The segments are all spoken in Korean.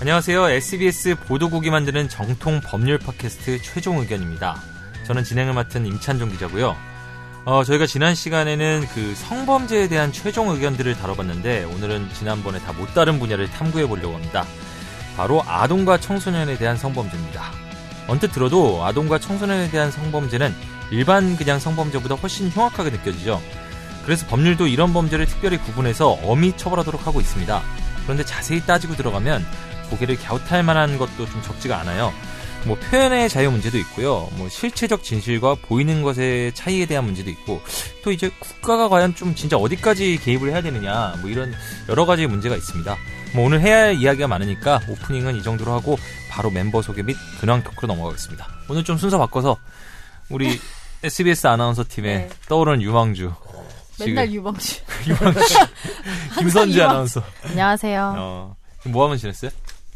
안녕하세요. SBS 보도국이 만드는 정통 법률 팟캐스트 최종 의견입니다. 저는 진행을 맡은 임찬종 기자고요. 저희가 지난 시간에는 그 성범죄에 대한 최종 의견들을 다뤄봤는데 오늘은 지난번에 다 못 다룬 분야를 탐구해 보려고 합니다. 바로 아동과 청소년에 대한 성범죄입니다. 언뜻 들어도 아동과 청소년에 대한 성범죄는 일반 그냥 성범죄보다 훨씬 흉악하게 느껴지죠. 그래서 법률도 이런 범죄를 특별히 구분해서 엄히 처벌하도록 하고 있습니다. 그런데 자세히 따지고 들어가면 고개를 갸웃할 만한 것도 좀 적지가 않아요. 뭐 표현의 자유 문제도 있고요. 뭐 실체적 진실과 보이는 것의 차이에 대한 문제도 있고 또 이제 국가가 과연 좀 진짜 어디까지 개입을 해야 되느냐 뭐 이런 여러 가지 문제가 있습니다. 뭐 오늘 해야 할 이야기가 많으니까 오프닝은 이 정도로 하고 바로 멤버 소개 및 근황 토크로 넘어가겠습니다. 오늘 좀 순서 바꿔서 우리 SBS 아나운서 팀의 네. 떠오르는 유망주 맨날 유망주 김선재 아나운서 안녕하세요. 지금 뭐하면 지냈어요?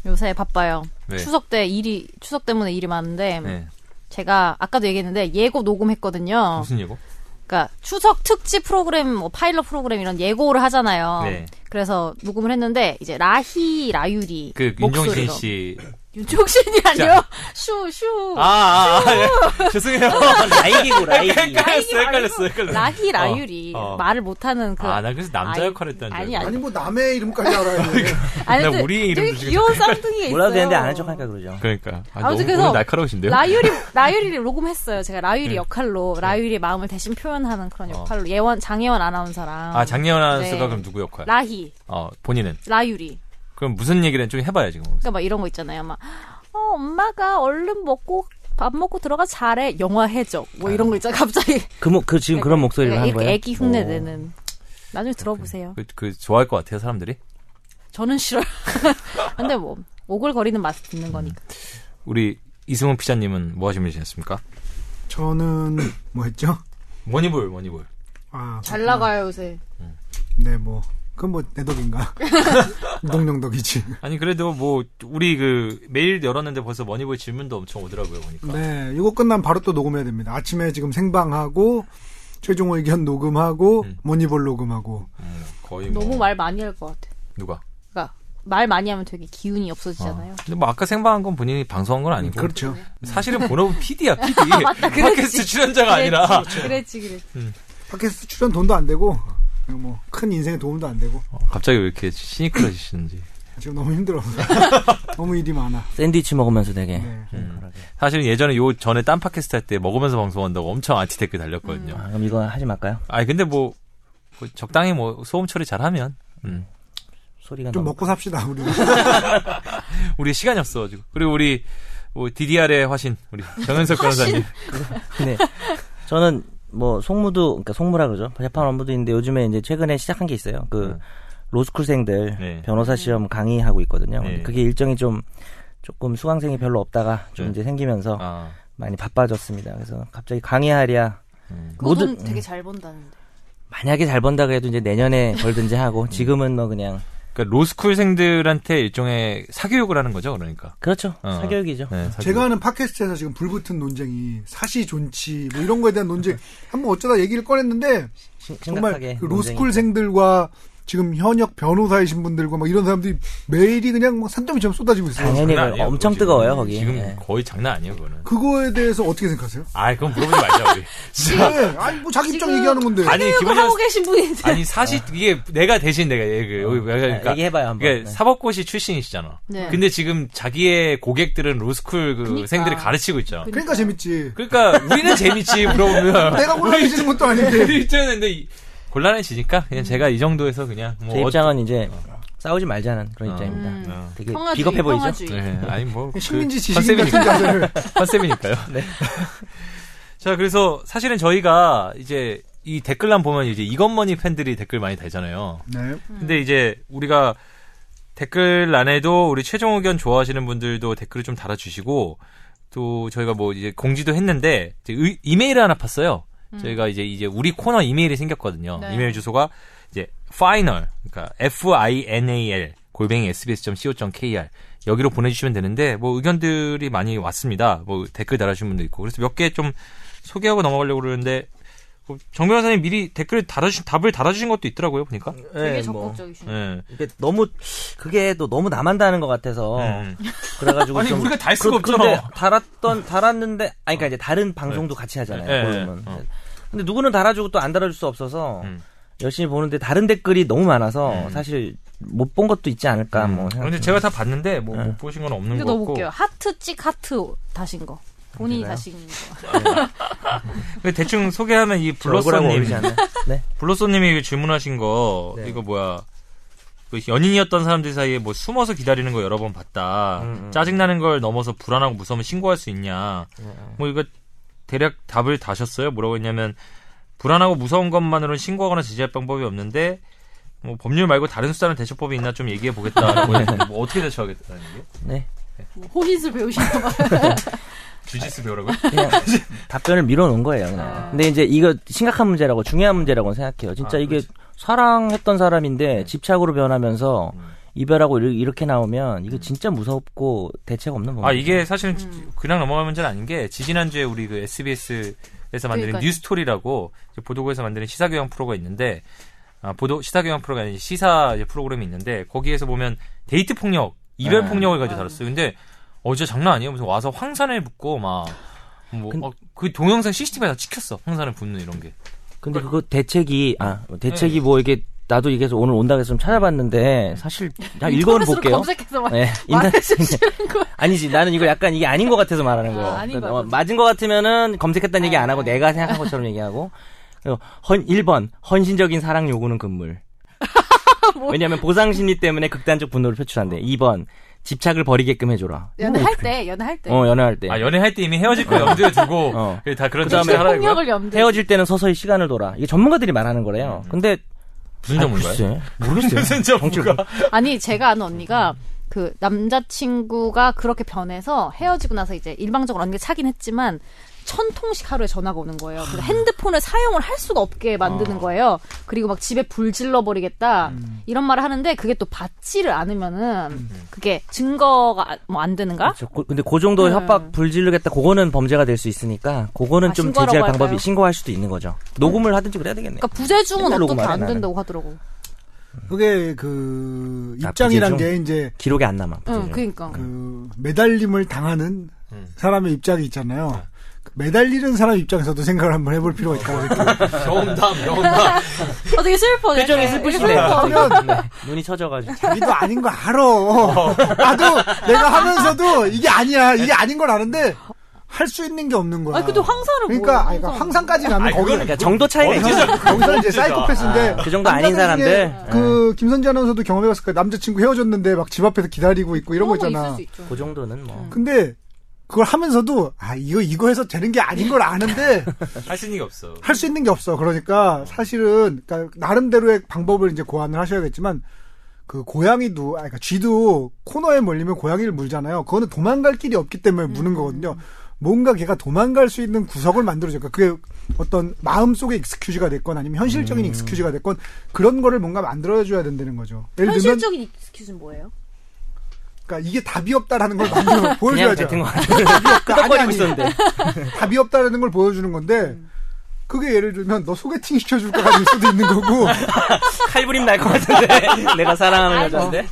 요새 바빠요. 네. 추석 때문에 일이 많은데 네. 제가 아까도 얘기했는데 예고 녹음했거든요. 무슨 예고? 그러니까 추석 특집 프로그램, 뭐 파일럿 프로그램 이런 예고를 하잖아요. 네. 그래서 녹음을 했는데 이제 라희, 라유리 그 윤종신 씨. 윤종신이 아니요. 슈. 아, 죄송해요. 라이기고. 라희, 라유리 말을 못하는 그. 아, 나 그래서 남자 역할 했다는 줄 아니 뭐 남의 이름까지 알아야 돼. 아니 우리 이름 되게 귀여운 쌍둥이가 있어요. 몰라도 되는데 안 할 척하니까 그러죠. 그러니까. 아무튼 그래서 날카로우신데요. 라유리를 녹음했어요. 제가 라유리 역할로 라유리의 마음을 대신 표현하는 그런 역할로 장예원 아나운서랑. 아, 장예원 아나운서가 그럼 누구 역할? 라희. 본인은. 라유리. 그럼 무슨 얘기를 좀 해봐야 지금. 그러니까 막 이런 거 있잖아요. 막 엄마가 얼른 먹고 밥 먹고 들어가 잘해 영화 해줘. 뭐 이런 거 있잖아. 갑자기. 그 지금 그런 목소리를 한 거예요. 애기 흉내 내는. 나중에 들어보세요. 그 좋아할 것 같아요 사람들이. 저는 싫어요. 근데 뭐 오글거리는 맛이 듣는 거니까. 우리 이승훈 피자님은 뭐 하시면 지냈습니까? 저는 뭐 했죠? 머니볼. 아, 잘 나가요 요새. 네 뭐. 그건 뭐 내 덕인가? 동영 덕이지. 아니 그래도 뭐 우리 그 메일 열었는데 벌써 머니볼 질문도 엄청 오더라고요 보니까. 네, 이거 끝나면 바로 또 녹음해야 됩니다. 아침에 지금 생방하고 최종 의견 녹음하고 머니볼 녹음하고. 거의 뭐. 너무 말 많이 할 것 같아. 누가? 그러니까 말 많이 하면 되게 기운이 없어지잖아요. 근데 뭐 아까 생방한 건 본인이 방송한 건 아니고. 그렇죠. 사실은 본업은 PD야 PD. 맞다, 팟캐스트 출연자가 아니라. 그랬지. 팟캐스트 출연 돈도 안 되고. 뭐 큰 인생에 도움도 안 되고. 갑자기 왜 이렇게 시니컬해지시는지. 지금 너무 힘들어. 너무 일이 많아. 샌드위치 먹으면서 되게. 네. 사실은 예전에 요 전에 딴 팟캐스트 할 때 먹으면서 방송한다고 엄청 안티 댓글 달렸거든요. 아, 그럼 이거 하지 말까요? 아니 근데 뭐 적당히 뭐 소음 처리 잘하면. 소리가 좀 먹고 삽시다 우리. 우리 시간이 없어가지고. 그리고 우리 뭐 DDR의 화신 우리 정연석 변호사님. 네. 저는. 뭐 송무도 그러니까 송무라 그러죠. 재판 업무도 있는데 요즘에 이제 최근에 시작한 게 있어요. 그 로스쿨생들 네. 변호사 시험 강의하고 있거든요. 네. 그게 일정이 조금 수강생이 별로 없다가 좀 이제 생기면서 많이 바빠졌습니다. 그래서 갑자기 강의하랴. 모든 되게 잘 번다는데. 만약에 잘 번다 그래도 이제 내년에 벌든지 하고 지금은 뭐 그냥. 그러니까 로스쿨생들한테 일종의 사교육을 하는 거죠, 그러니까. 그렇죠. 사교육이죠. 네, 사교육. 제가 하는 팟캐스트에서 지금 불붙은 논쟁이 사시 존치 뭐 이런 거에 대한 논쟁 한번 어쩌다 얘기를 꺼냈는데 정말 그 로스쿨생들과 지금 현역 변호사이신 분들과 막 이런 사람들이 메일이 그냥 막 산더미처럼 쏟아지고 있어요. 당연히 엄청 지금, 뜨거워요 거기. 지금 네. 거의 장난 아니에요 그거는. 그거에 대해서 어떻게 생각하세요? 아, 그건 물어보지 말자 우리. 네, 아니 뭐 자기 입장 얘기하는 건데. 아니 기본적으로 하고 계신 분인데. 아니 사실 이게 내가 그러니까 얘기해봐요 한번. 네. 사법고시 출신이시잖아. 네. 근데 지금 자기의 고객들은 로스쿨 그러니까. 생들을 가르치고 있잖아. 그러니까 재밌지. 그러니까 우리는 재밌지 물어보면. 내가 몰라지는 것도 아닌데. 우리 입장인데. 곤란해지니까 그냥 제가 이 정도에서 그냥 뭐 제 입장은 이제 싸우지 말자는 그런 입장입니다. 되게 평화주의, 비겁해 보이죠? 네, 아니 뭐 식민지 지식 같은 자들 컨셉이니까요. 네. 자 그래서 사실은 저희가 이제 이 댓글란 보면 이제 이것머니 팬들이 댓글 많이 달잖아요. 네. 근데 이제 우리가 댓글란에도 우리 최종 의견 좋아하시는 분들도 댓글을 좀 달아주시고 또 저희가 뭐 이제 공지도 했는데 이제 이메일을 하나 팠어요. 저희가 이제 우리 코너 이메일이 생겼거든요. 네. 이메일 주소가 이제 final 그러니까 final 골뱅이 sbs.co.kr 여기로 보내주시면 되는데 뭐 의견들이 많이 왔습니다. 뭐 댓글 달아주신 분도 있고 그래서 몇 개 좀 소개하고 넘어가려고 그러는데 정 변호사님 미리 댓글 달아주신 답을 달아주신 것도 있더라고요 보니까. 되게 적극적이시네. 네. 이게 너무 그게 또 너무 나만 다는 것 같아서 그래가지고 아니 좀 우리가 달 수가 없잖아. 달았는데 아니 그러니까 이제 다른 방송도 같이 하잖아요. 근데 누구는 달아주고 또 안 달아줄 수 없어서 열심히 보는데 다른 댓글이 너무 많아서 사실 못 본 것도 있지 않을까 뭐. 근데 제가 다 봤는데 뭐 못 보신 건 없는 거 같고. 하트 찍 하트 다신 거. 본인이 다시 대충 소개하면 이 블로소님 네? 블로소님이 질문하신 거 네. 이거 뭐야 그 연인이었던 사람들 사이에 뭐 숨어서 기다리는 거 여러 번 봤다 짜증나는 걸 넘어서 불안하고 무서우면 신고할 수 있냐 뭐 이거 대략 답을 다셨어요. 뭐라고 했냐면 불안하고 무서운 것만으로는 신고하거나 제재할 방법이 없는데 뭐 법률 말고 다른 수단은 대처법이 있나 좀 얘기해 보겠다. 뭐 어떻게 대처하겠다는 게? 네. 뭐 호신술 배우시는 거 주짓수 배우라고요? 그냥 답변을 밀어놓은 거예요. 그냥. 근데 이제 이거 심각한 문제라고 중요한 문제라고 생각해요. 진짜 이게 그렇지. 사랑했던 사람인데 집착으로 변하면서 이별하고 이렇게 나오면 이게 진짜 무섭고 대책 없는 부분. 아 이게 사실은 그냥 넘어갈 문제는 아닌 게 지지난주에 우리 그 SBS에서 만드는 뉴스토리라고 보도국에서 만드는 시사교양 프로가 있는데 시사교양 프로가 아닌 시사 프로그램이 있는데 거기에서 보면 데이트 폭력, 이별 폭력을 가지고 다뤘어요. 근데 진짜 장난 아니에요. 무슨 와서 황산에 붙고 막 뭐 그 동영상 CCTV에 다 찍혔어. 황산에 붙는 이런 게. 근데 그거 대책이 네. 뭐 이게 나도 이게 오늘 온다고 해서 좀 찾아봤는데 사실 한 읽어는 볼게요. 검색해서 네. 아니지 나는 이거 약간 이게 아닌 것 같아서 말하는 거예요. 그러니까 맞은 것 같으면은 검색했다는 얘기 안 하고 내가 생각한 것처럼 얘기하고. 그리고 1번 헌신적인 사랑 요구는 금물. 뭐. 왜냐하면 보상 심리 때문에 극단적 분노를 표출한대. 2번 집착을 버리게끔 해줘라. 연애할 때. 연애할 때. 연애할 때 이미 헤어질 거 염두에 두고 다 그런 다음에 폭력을 염두. 헤어질 때는 서서히 시간을 둬라. 이게 전문가들이 말하는 거래요. 근데 무슨 전문가예요? 모르겠어요. 무슨 전문가? 아니 제가 아는 언니가 그 남자친구가 그렇게 변해서 헤어지고 나서 이제 일방적으로 언니가 차긴 했지만 1000통씩 하루에 전화가 오는 거예요. 그래서 핸드폰을 사용을 할 수가 없게 만드는 거예요. 그리고 막 집에 불 질러버리겠다. 이런 말을 하는데 그게 또 받지를 않으면은 그게 증거가 뭐 안 되는가? 그렇죠. 근데 그 정도의 협박 불 질르겠다. 그거는 범죄가 될 수 있으니까 그거는 좀 제재할 방법이 신고할 수도 있는 거죠. 녹음을 하든지 그래야 되겠네요. 그러니까 부재중은 어떻게 안 된다고 하더라고. 그게 그 입장이란 게 이제 기록에 안 남아. 그러니까. 그 매달림을 당하는 사람의 입장이 있잖아요. 매달리는 사람 입장에서도 생각을 한번 해볼 필요가 있다. 경험담. 되게 슬퍼. 표정이 슬프시네. 눈이 처져가지고. 자기도 아닌 거 알아. 나도 내가 하면서도 이게 아니야. 이게 아닌 걸 아는데 할 수 있는 게 없는 거야. 근데 황사를 그러니까 황산까지 가면 거기는 정도 차이가 있어. 거기서 이제 사이코패스인데 그 정도 아닌 사람들. 그 김선재 아나운서도 경험해봤을 거야. 남자친구 헤어졌는데 막 집 앞에서 기다리고 있고 이런 거 있잖아. 그 정도는 뭐. 근데 그걸 하면서도 이거 해서 되는 게 아닌 걸 아는데 할 수 있는 게 없어. 그러니까 사실은 그러니까 나름대로의 방법을 이제 고안을 하셔야겠지만 그 고양이도 그러니까 쥐도 코너에 몰리면 고양이를 물잖아요. 그거는 도망갈 길이 없기 때문에 무는 거거든요. 뭔가 걔가 도망갈 수 있는 구석을 만들어줘야 그게 어떤 마음속의 익스큐즈가 됐건 아니면 현실적인 익스큐즈가 됐건 그런 거를 뭔가 만들어줘야 된다는 거죠. 예를 들면 현실적인 익스큐즈는 뭐예요? 그러니까 이게 답이 없다라는 걸 만들어 보여줘야죠. 답이 있었는데 답이 없다라는 걸 보여주는 건데 그게 예를 들면 너 소개팅 시켜줄 거가 될 수도 있는 거고 칼부림 날 것 같은데 내가 사랑하는 여자인데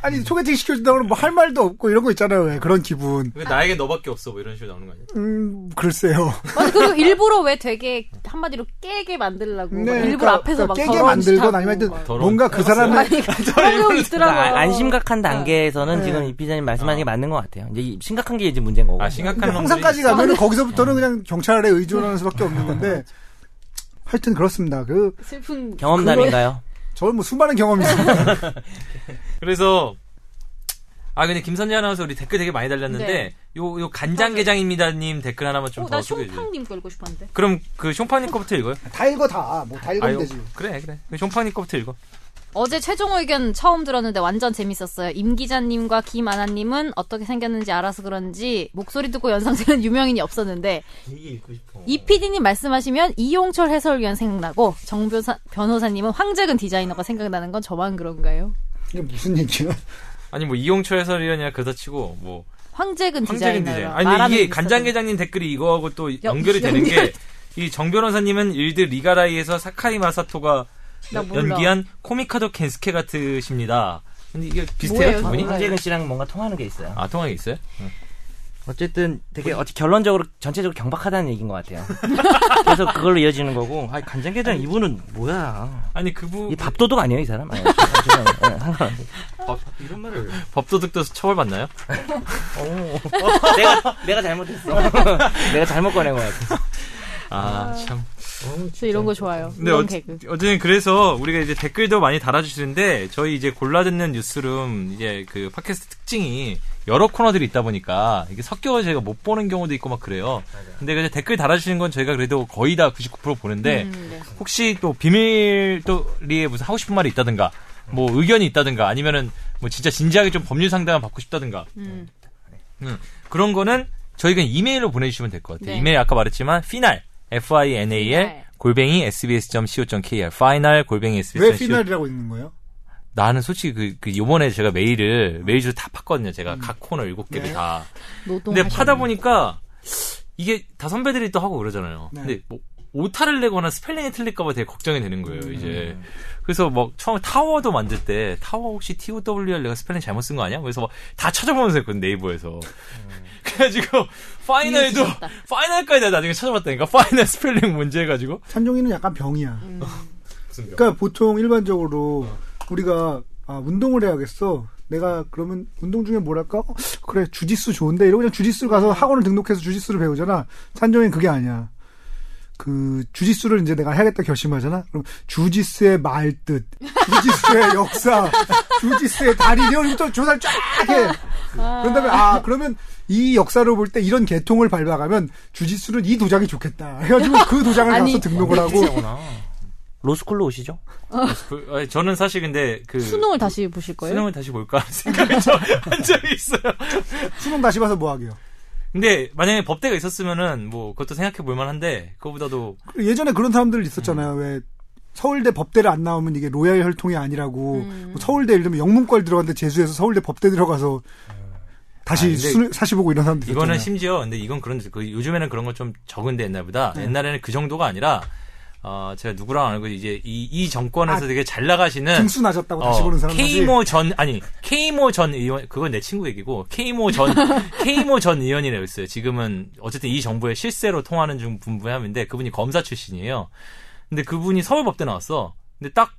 아니 소개팅 시켜준다 그러면 뭐 할 말도 없고 이런 거 있잖아요. 왜 그런 기분 왜 나에게 너밖에 없어 뭐 이런 식으로 나오는 거 아니야? 글쎄요. 맞아. 그리고 일부러 왜 되게 한마디로 깨게 만들려고 네, 일부러 그러니까, 앞에서 막 깨게 만들거나 아니면 뭔가 그 사람의 그런 있더라고요. 안 심각한 단계에서는 네. 지금 이 기자님 말씀하는 게 맞는 것 같아요. 이제 심각한 게 이제 문제인 거고. 항상까지 가면은 거기서부터는 그냥 경찰에 의존하는 수밖에 없는 건데 하여튼 그렇습니다. 그 슬픈 경험담인가요? 저는 뭐 수많은 경험이 있습니다. 그래서 근데 김선재 아나운서 우리 댓글 되게 많이 달렸는데 네. 요 간장게장입니다님 댓글 하나만 좀 더 소개해 주세요. 나 숑팡님 거 읽고 싶었는데. 그럼 그 숑팡님 거부터 읽어요? 다 읽어 다. 뭐 다 읽으면 되지. 그래. 숑팡님 거부터 읽어. 어제 최종 의견 처음 들었는데 완전 재밌었어요. 임 기자님과 김 아나님은 어떻게 생겼는지 알아서 그런지 목소리 듣고 연상되는 유명인이 없었는데 이게 읽고 싶어. 이 PD님 말씀하시면 이용철 해설위원 생각나고 정 변호사님은 황재근 디자이너가 생각나는 건 저만 그런가요? 이게 무슨 얘기야? 아니 뭐 이용철 해설위원이야 그렇다치고 뭐 황재근 디자이너. 아니 이게 간장게장님 댓글이 이거하고 또 연결이 되는 게 이 정 변호사님은 일드 리가라이에서 사카이 마사토가 연기한 코미카도 겐스케 같으십니다. 근데 이게 비슷해요 두 분이? 황재근 씨랑 뭔가 통하는 게 있어요. 아 통하는 게 있어요? 응. 어쨌든 되게 결론적으로 전체적으로 경박하다는 얘기인 것 같아요. 그래서 그걸로 이어지는 거고. 아니 간장게장 이분은 뭐야? 아니 그분 이 밥도둑 아니에요 이 사람? 아니, 이런 말을 법도둑도 처벌받나요? 내가 잘못했어. 내가 잘못 꺼낸 것 같아. 아 참. 저 이런 거 좋아요. 근데 어쨌든 그래서 우리가 이제 댓글도 많이 달아주시는데 저희 이제 골라 듣는 뉴스룸 이제 그 팟캐스트 특징이 여러 코너들이 있다 보니까 이게 섞여서 제가 못 보는 경우도 있고 막 그래요. 근데 이제 댓글 달아주시는 건 저희가 그래도 거의 다 99% 보는데 네. 혹시 또 비밀리에 무슨 하고 싶은 말이 있다든가 뭐 의견이 있다든가 아니면은 뭐 진짜 진지하게 좀 법률 상담을 받고 싶다든가 그런 거는 저희가 이메일로 보내주시면 될 것 같아요. 네. 이메일 아까 말했지만 final@sbs.co.kr final@sbs.co.kr 왜 final이라고 있는 거예요? 나는 솔직히 그 요번에 제가 메일을 다 팠거든요. 제가 각 코너 7개를 네. 다. 근데 파다 보니까 이게 다 선배들이 또 하고 그러잖아요. 네. 근데 뭐 오타를 내거나 스펠링이 틀릴까봐 되게 걱정이 되는 거예요. 이제 그래서 막 처음 타워도 만들 때 타워 혹시 TOWR 내가 스펠링 잘못 쓴 거 아니야? 그래서 막 다 찾아보면서 했거든요. 네이버에서. 그래가지고 파이널도 파이널까지 내가 나중에 찾아봤다니까. 파이널 스펠링 문제 해가지고. 찬종이는 약간 병이야. 무슨 병? 그러니까 보통 일반적으로. 우리가 아 운동을 해야겠어. 내가 그러면 운동 중에 뭐랄까? 그래 주짓수 좋은데 이러고 그냥 주짓수 가서 학원을 등록해서 주짓수를 배우잖아. 찬종이는 그게 아니야. 그 주짓수를 이제 내가 해야겠다 결심하잖아. 그럼 주짓수의 말뜻, 주짓수의 역사, 주짓수의 다리 이런 또 조사를 쫙 해. 그런 다음에 아 그러면 이 역사를 볼 때 이런 계통을 밟아가면 주짓수는 이 도장이 좋겠다. 해가지고 그 도장을 가서 등록을 하고. 로스쿨로 오시죠? 로스쿨? 저는 사실 근데 수능을 다시 보실 거예요? 수능을 다시 볼까 하는 생각이 한 적이 있어요. 수능 다시 봐서 뭐 하게요? 근데 만약에 법대가 있었으면은 뭐 그것도 생각해 볼 만한데 그거보다도 예전에 그런 사람들 있었잖아요. 왜 서울대 법대를 안 나오면 이게 로얄 혈통이 아니라고 뭐 서울대 예를 들면 영문과를 들어갔는데 재수해서 서울대 법대 들어가서 다시 사시 보고 이런 사람들 이거는 있었잖아요. 심지어 근데 이건 그런데 요즘에는 그런 건 좀 적은데 옛날보다 옛날에는 그 정도가 아니라 제가 누구랑 알고 이제 이 정권에서 되게 잘 나가시는 등수나졌다고 다시 보는 사람들 케이모 전 의원 그건 내 친구 얘기고 케이모 전 의원이라고 있어요. 지금은 어쨌든 이 정부의 실세로 통하는 중 분부의 함인데 그분이 검사 출신이에요. 근데 그분이 서울법대 나왔어. 근데 딱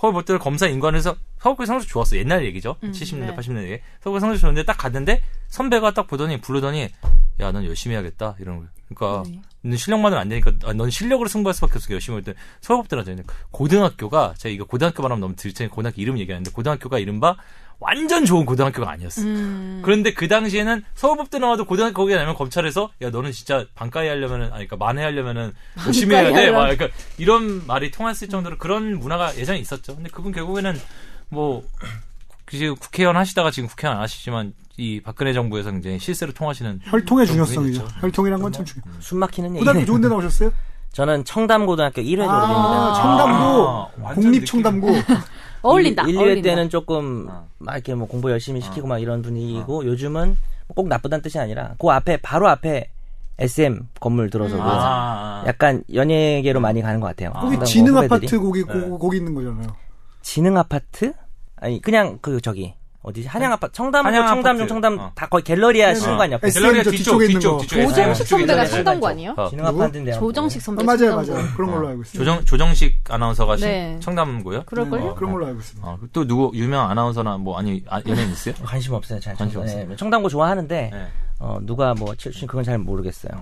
서울법대를 검사 인관해서 서울법대 성적 좋았어. 옛날 얘기죠. 70년대 80년대 서울법대 성적 좋았는데 딱 갔는데 선배가 딱 부르더니 야, 넌 열심히 해야겠다 이런 거. 그러니까 넌 실력만은 안 되니까 넌 실력으로 승부할 수밖에 없어. 열심히 할 때 서울법대라잖아요. 고등학교가 제가 이거 고등학교 말하면 너무 들을 테니까 고등학교 이름 얘기하는데 고등학교가 이른바 완전 좋은 고등학교가 아니었어. 그런데 그 당시에는 서울법대 나와도 고등학교 거기에 나면 검찰에서 야 너는 진짜 반가이 하려면은 아니 그러니까 만회하려면은 열심히 해야 돼. 막 그러니까 이런 말이 통했을 정도로 그런 문화가 예전에 있었죠. 근데 그분 결국에는 뭐 지금 국회의원 하시다가 지금 국회의원 안 하시지만 이 박근혜 정부에서 굉장히 실세로 통하시는 혈통의 중요성이죠. 혈통이란 건 참 중요해요. 숨막히는 얘기예요. 고등학교 좋은 데 나오셨어요? 저는 청담고등학교 1회 졸업입니다. 청담고 공립청담고 어울린다. 1회 때는 조금 막 이렇게 뭐 공부 열심히 시키고 막 이런 분위기고 요즘은 꼭 나쁘다는 뜻이 아니라 그 앞에 바로 앞에 SM 건물 들어서고 약간 연예계로 많이 가는 것 같아요. 거기 진흥아파트 거기 있는 거잖아요. 진흥아파트? 아니 그냥 어디지? 한양아파트, 청담중, 다 거의 갤러리아 신관 옆에. 갤러리아 뒤쪽에 조정식 선배가 청담고 아니에요? 진흥아파트인데. 조정식 선배. 맞아요. 그런 걸로 알고 있어요. 조정식 아나운서가 청담고요? 그럴걸요? 그런 걸로 알고 있습니다. 또 누구 유명 아나운서나 뭐 연예인 있어요? 관심 없어요. 잘 관심 없어요. 청담고 좋아하는데 누가 뭐 출신 그건 잘 모르겠어요.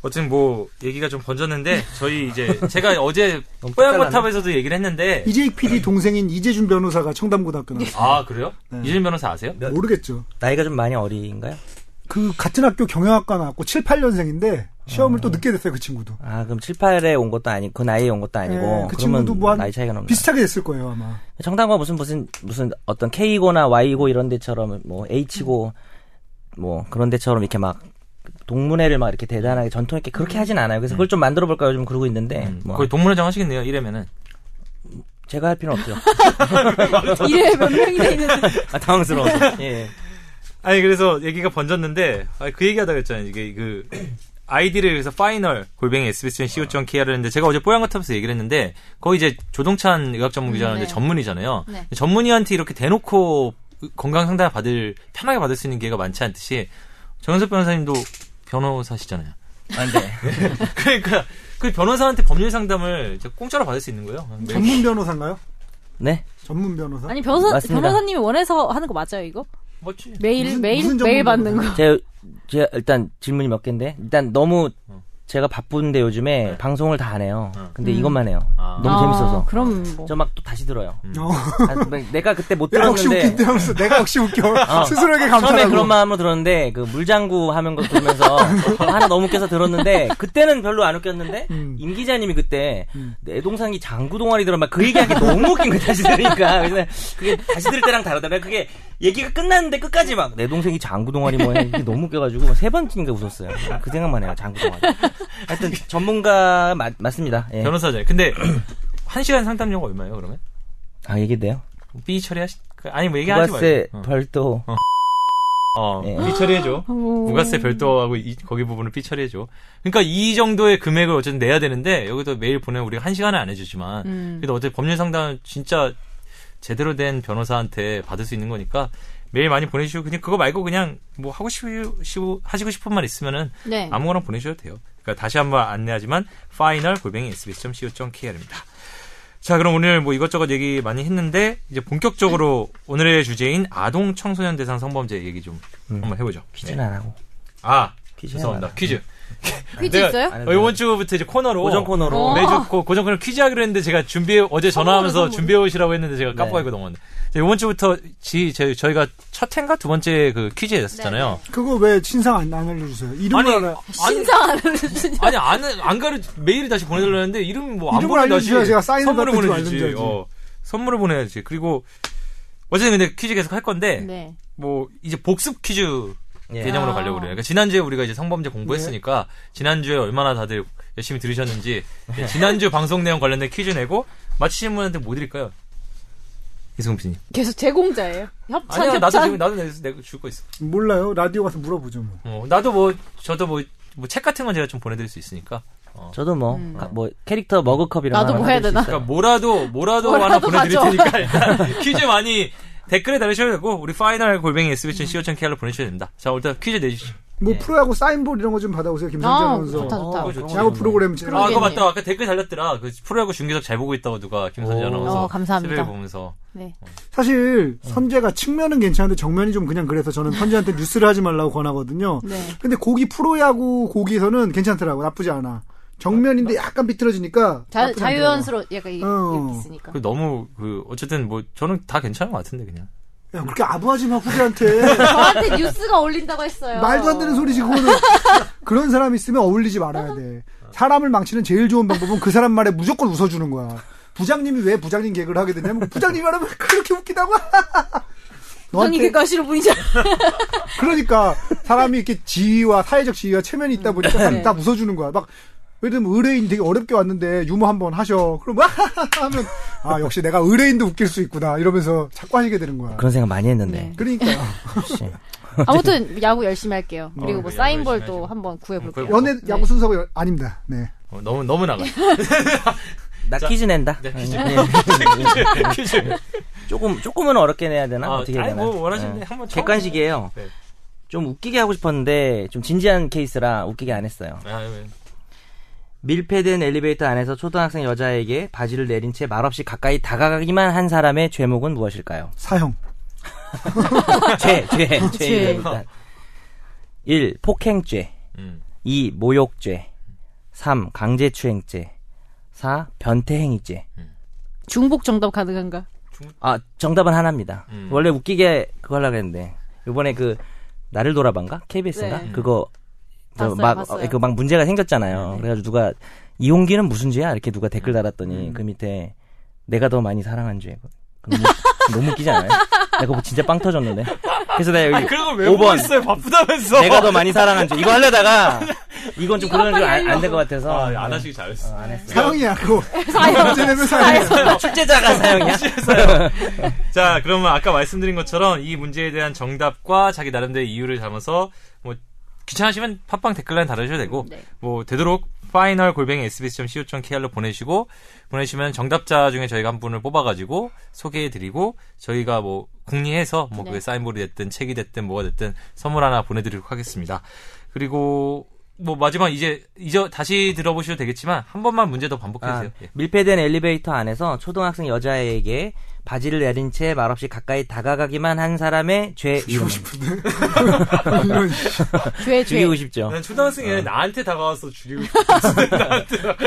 어쨌든 뭐 얘기가 좀 번졌는데 저희 이제 제가 어제 뽀얀거탑에서도 얘기를 했는데 이재익 PD 동생인 이재준 변호사가 청담고등학교 나왔어요. 아 그래요? 네. 이재준 변호사 아세요? 모르겠죠. 나이가 좀 많이 어린가요? 그 같은 학교 경영학과 나왔고 7, 8년생인데 시험을 또 늦게 됐어요. 그 친구도. 아 그럼 7, 8에 온 것도 아니고 그 나이에 온 것도 아니고 네, 그 친구도 뭐 한 나이 차이가 너무 비슷하게 됐을 거예요 아마. 청담고가 무슨 어떤 K고나 Y고 이런 데처럼 뭐 H고 뭐 그런 데처럼 이렇게 막 동문회를 막 이렇게 대단하게 전통 있게 그렇게 하진 않아요. 그래서 그걸 좀 만들어 볼까 요즘 그러고 있는데. 거의 동문회장 하시겠네요. 이러면은 제가 할 필요는 없죠. 이래 몇 명이나 있는데. 아, 당황스러워서. 예. 아니, 그래서 얘기가 번졌는데, 아, 그 얘기하다 그랬잖아요. 이게 그, 아이디를 그래서 final@sbs.co.kr을 했는데, 제가 어제 뽀얀 같으면서 얘기를 했는데, 거기 이제 조동찬 의학전문기자라는데 네. 전문의잖아요. 네. 전문의한테 이렇게 대놓고 건강 상담을 편하게 받을 수 있는 기회가 많지 않듯이, 정연석 변호사님도 변호사시잖아요. 안 돼. 그러니까, 그 변호사한테 법률 상담을 공짜로 받을 수 있는 거예요. 전문 변호사인가요? 네. 전문 변호사? 아니, 변호사님이 원해서 하는 거 맞아요, 이거? 맞지. 매일 받는 거. 제가 일단 질문이 몇 개인데, 일단 너무 제가 바쁜데 요즘에 네. 방송을 다 안 해요. 근데 이것만 해요. 아. 너무 재밌어서. 그럼 뭐. 저 막 또 다시 들어요. 아, 내가 그때 못 들었는데. 내가 역시 웃겨. 스스로에게 감사하고. 처음에 그런 마음으로 들었는데 그 물장구 하는 거 들으면서 하나 너무 웃겨서 들었는데 그때는 별로 안 웃겼는데 임 기자님이 그때 내 동상이 장구 동아리 들어 막 그 얘기하기 너무 웃긴 거야 다시 들으니까. 그래서 그게 다시 들을 때랑 다르더라. 그게 얘기가 끝났는데 끝까지 막 내 동생이 장구 동아리 뭐 했는데 너무 웃겨가지고 세 번째인가 웃었어요. 그 생각만 해요. 장구 동아리. 하여튼 전문가 맞습니다. 예. 변호사잖아요. 근데 1시간 상담료가 얼마예요 그러면? 아 얘기돼요? B 처리하시? 아니 뭐 얘기하지 말고 부가세 별도. 예. B 처리해줘. 부가세 별도하고 거기 부분을 B 처리해줘. 그러니까 이 정도의 금액을 어쨌든 내야 되는데 여기서 메일 보내면 우리가 1시간은 안 해주지만 그래도 어쨌든 법률 상담 진짜 제대로 된 변호사한테 받을 수 있는 거니까 메일 많이 보내주시고 그냥 그거 말고 그냥 뭐 하시고 싶은 말 있으면은 네. 아무거나 보내주셔도 돼요. 그러니까 다시 한번 안내하지만 final@sbs.co.kr입니다. 자, 그럼 오늘 뭐 이것저것 얘기 많이 했는데 이제 본격적으로 오늘의 주제인 아동 청소년 대상 성범죄 얘기 좀 한번 해보죠. 퀴즈는 안 하고. 아, 죄송합니다. 퀴즈. 퀴즈 있어요? 이번 주부터 이제 코너로 고정 코너로 매주 고정 코너 퀴즈 하기로 했는데 제가 어제 전화하면서 준비해 오시라고 했는데 제가 깜빡이고 넘어갔는데 네. 이번 주부터 저희가 첫 회인가 두 번째 그 퀴즈 했었잖아요. 네. 그거 왜 신상 안 알려주세요? 이름을 신상 안 알려주세요? 아니 안 가르쳐 메일을 다시 보내달라는데 이름 뭐 안 보내주시면 제가 사인을 보내주지. 선물을 보내야지. 그리고 어쨌든 근데 퀴즈 계속 할 건데 네. 뭐 이제 복습 퀴즈. 예. 개념으로 가려고 그래요. 그러니까 지난주에 우리가 이제 성범죄 공부했으니까 네. 지난주에 얼마나 다들 열심히 들으셨는지 네. 지난주 방송 내용 관련된 퀴즈 내고 맞히신 분한테 뭐 드릴까요? 이승훈 PD님. 계속 제공자예요. 협찬. 아니야, 협찬. 나도 줄 거 있어. 몰라요. 라디오 가서 물어보죠 뭐. 나도 저도 책 같은 건 제가 좀 보내드릴 수 있으니까. 저도 뭐 캐릭터 머그컵 이런 거. 나도 뭐 해야 되나? 그러니까 뭐라도 하나 보내드릴 테니까 퀴즈 많이. 댓글에 달으셔도 되고 우리 final@ sbs.co.kr로 보내주셔야 됩니다. 자, 일단 퀴즈 내주시죠. 뭐 예. 프로야구 사인볼 이런 거 좀 받아오세요, 김선재 선수. 좋다. 야구 프로그램 제대로. 아, 그거 맞다. 아까 댓글 달렸더라. 그 프로야구 중계석 잘 보고 있다고 누가 김선재 선수. 감사합니다. TV를 보면서. 네. 사실 선재가 측면은 괜찮은데 정면이 좀 그냥 그래서 저는 선재한테 뉴스를 하지 말라고 권하거든요. 네. 근데 고기 프로야구 고기에서는 괜찮더라고. 나쁘지 않아. 정면인데 약간 비틀어지니까 자유연스러워 약간 이렇게 있으니까 너무 어쨌든 뭐 저는 다 괜찮은 것 같은데 그냥 야 그렇게 아부하지 마 후배한테 저한테 뉴스가 어울린다고 했어요 말도 안 되는 소리지 그거는 그런 사람 있으면 어울리지 말아야 돼 사람을 망치는 제일 좋은 방법은 그 사람 말에 무조건 웃어주는 거야 부장님이 왜 부장님 개그를 하게 되냐면 부장님이 말하면 그렇게 웃기다고 너한테 그니까 싫어 보이잖아. 그러니까 사람이 이렇게 지위와 사회적 지위와 체면이 있다 보니까 네. 다 웃어주는 거야 막 예를 들면 의뢰인 되게 어렵게 왔는데 유머 한번 하셔. 그럼 하면 아 역시 내가 의뢰인도 웃길 수 있구나 이러면서 자꾸 하시게 되는 거야. 그런 생각 많이 했는데. 네. 그러니까. 아무튼 야구 열심히 할게요. 그리고 뭐 사인볼도 한번 구해볼게요. 연애 야구 네. 순서가 아닙니다. 네. 너무 나가. 나 자, 퀴즈 낸다. 네, 퀴즈. 네. 퀴즈. 조금은 어렵게 내야 되나? 어떻게 해야 되나? 뭐 원하시는데 한번 객관식이에요. 네. 좀 웃기게 하고 싶었는데 좀 진지한 케이스라 웃기게 안 했어요. 네. 밀폐된 엘리베이터 안에서 초등학생 여자에게 바지를 내린 채 말없이 가까이 다가가기만 한 사람의 죄목은 무엇일까요? 사형. 죄. 1. 폭행죄 2. 모욕죄 3. 강제추행죄 4. 변태행위죄 중복 정답 가능한가? 아 정답은 하나입니다. 원래 웃기게 그거 하려고 했는데 이번에 그 나를 돌아반가? KBS인가? 네. 그거 봤어요. 그 막 문제가 생겼잖아요. 네네. 그래가지고 누가 이용기는 무슨 죄야? 이렇게 누가 댓글 달았더니 그 밑에 내가 더 많이 사랑한 죄. 너무 웃기지 않아요? 내가 그거 진짜 빵 터졌는데. 그래서 내가 여기 5번. 바쁘다면서. 내가 더 많이 사랑한 죄. 이거 하려다가 이건 좀 그런 게 안 된 것 같아서. 아, 안 하시기 잘했어. 안 했어. 사형이야, 그거. 사형. 출제자가 사형이야. 자, 그러면 아까 말씀드린 것처럼 이 문제에 대한 정답과 자기 나름대로의 이유를 담아서 뭐 귀찮으시면 팟빵 댓글란 달아주셔도 되고, 네. 뭐 되도록 final@sbs.co.kr로 보내시면 정답자 중에 저희가 한 분을 뽑아가지고 소개해드리고 저희가 뭐 궁리해서 뭐 네. 그게 사인볼이 됐든 책이 됐든 뭐가 됐든 선물 하나 보내드리도록 하겠습니다. 그리고 뭐 마지막 이제 다시 들어보셔도 되겠지만 한 번만 문제 더 반복해주세요. 아, 예. 밀폐된 엘리베이터 안에서 초등학생 여자에게 바지를 내린 채 말없이 가까이 다가가기만 한 사람의 죄. 죽이고 싶은데? 죄. 죽이고 싶죠. 난 초등학생이 나한테 다가와서 죽이고 싶었어.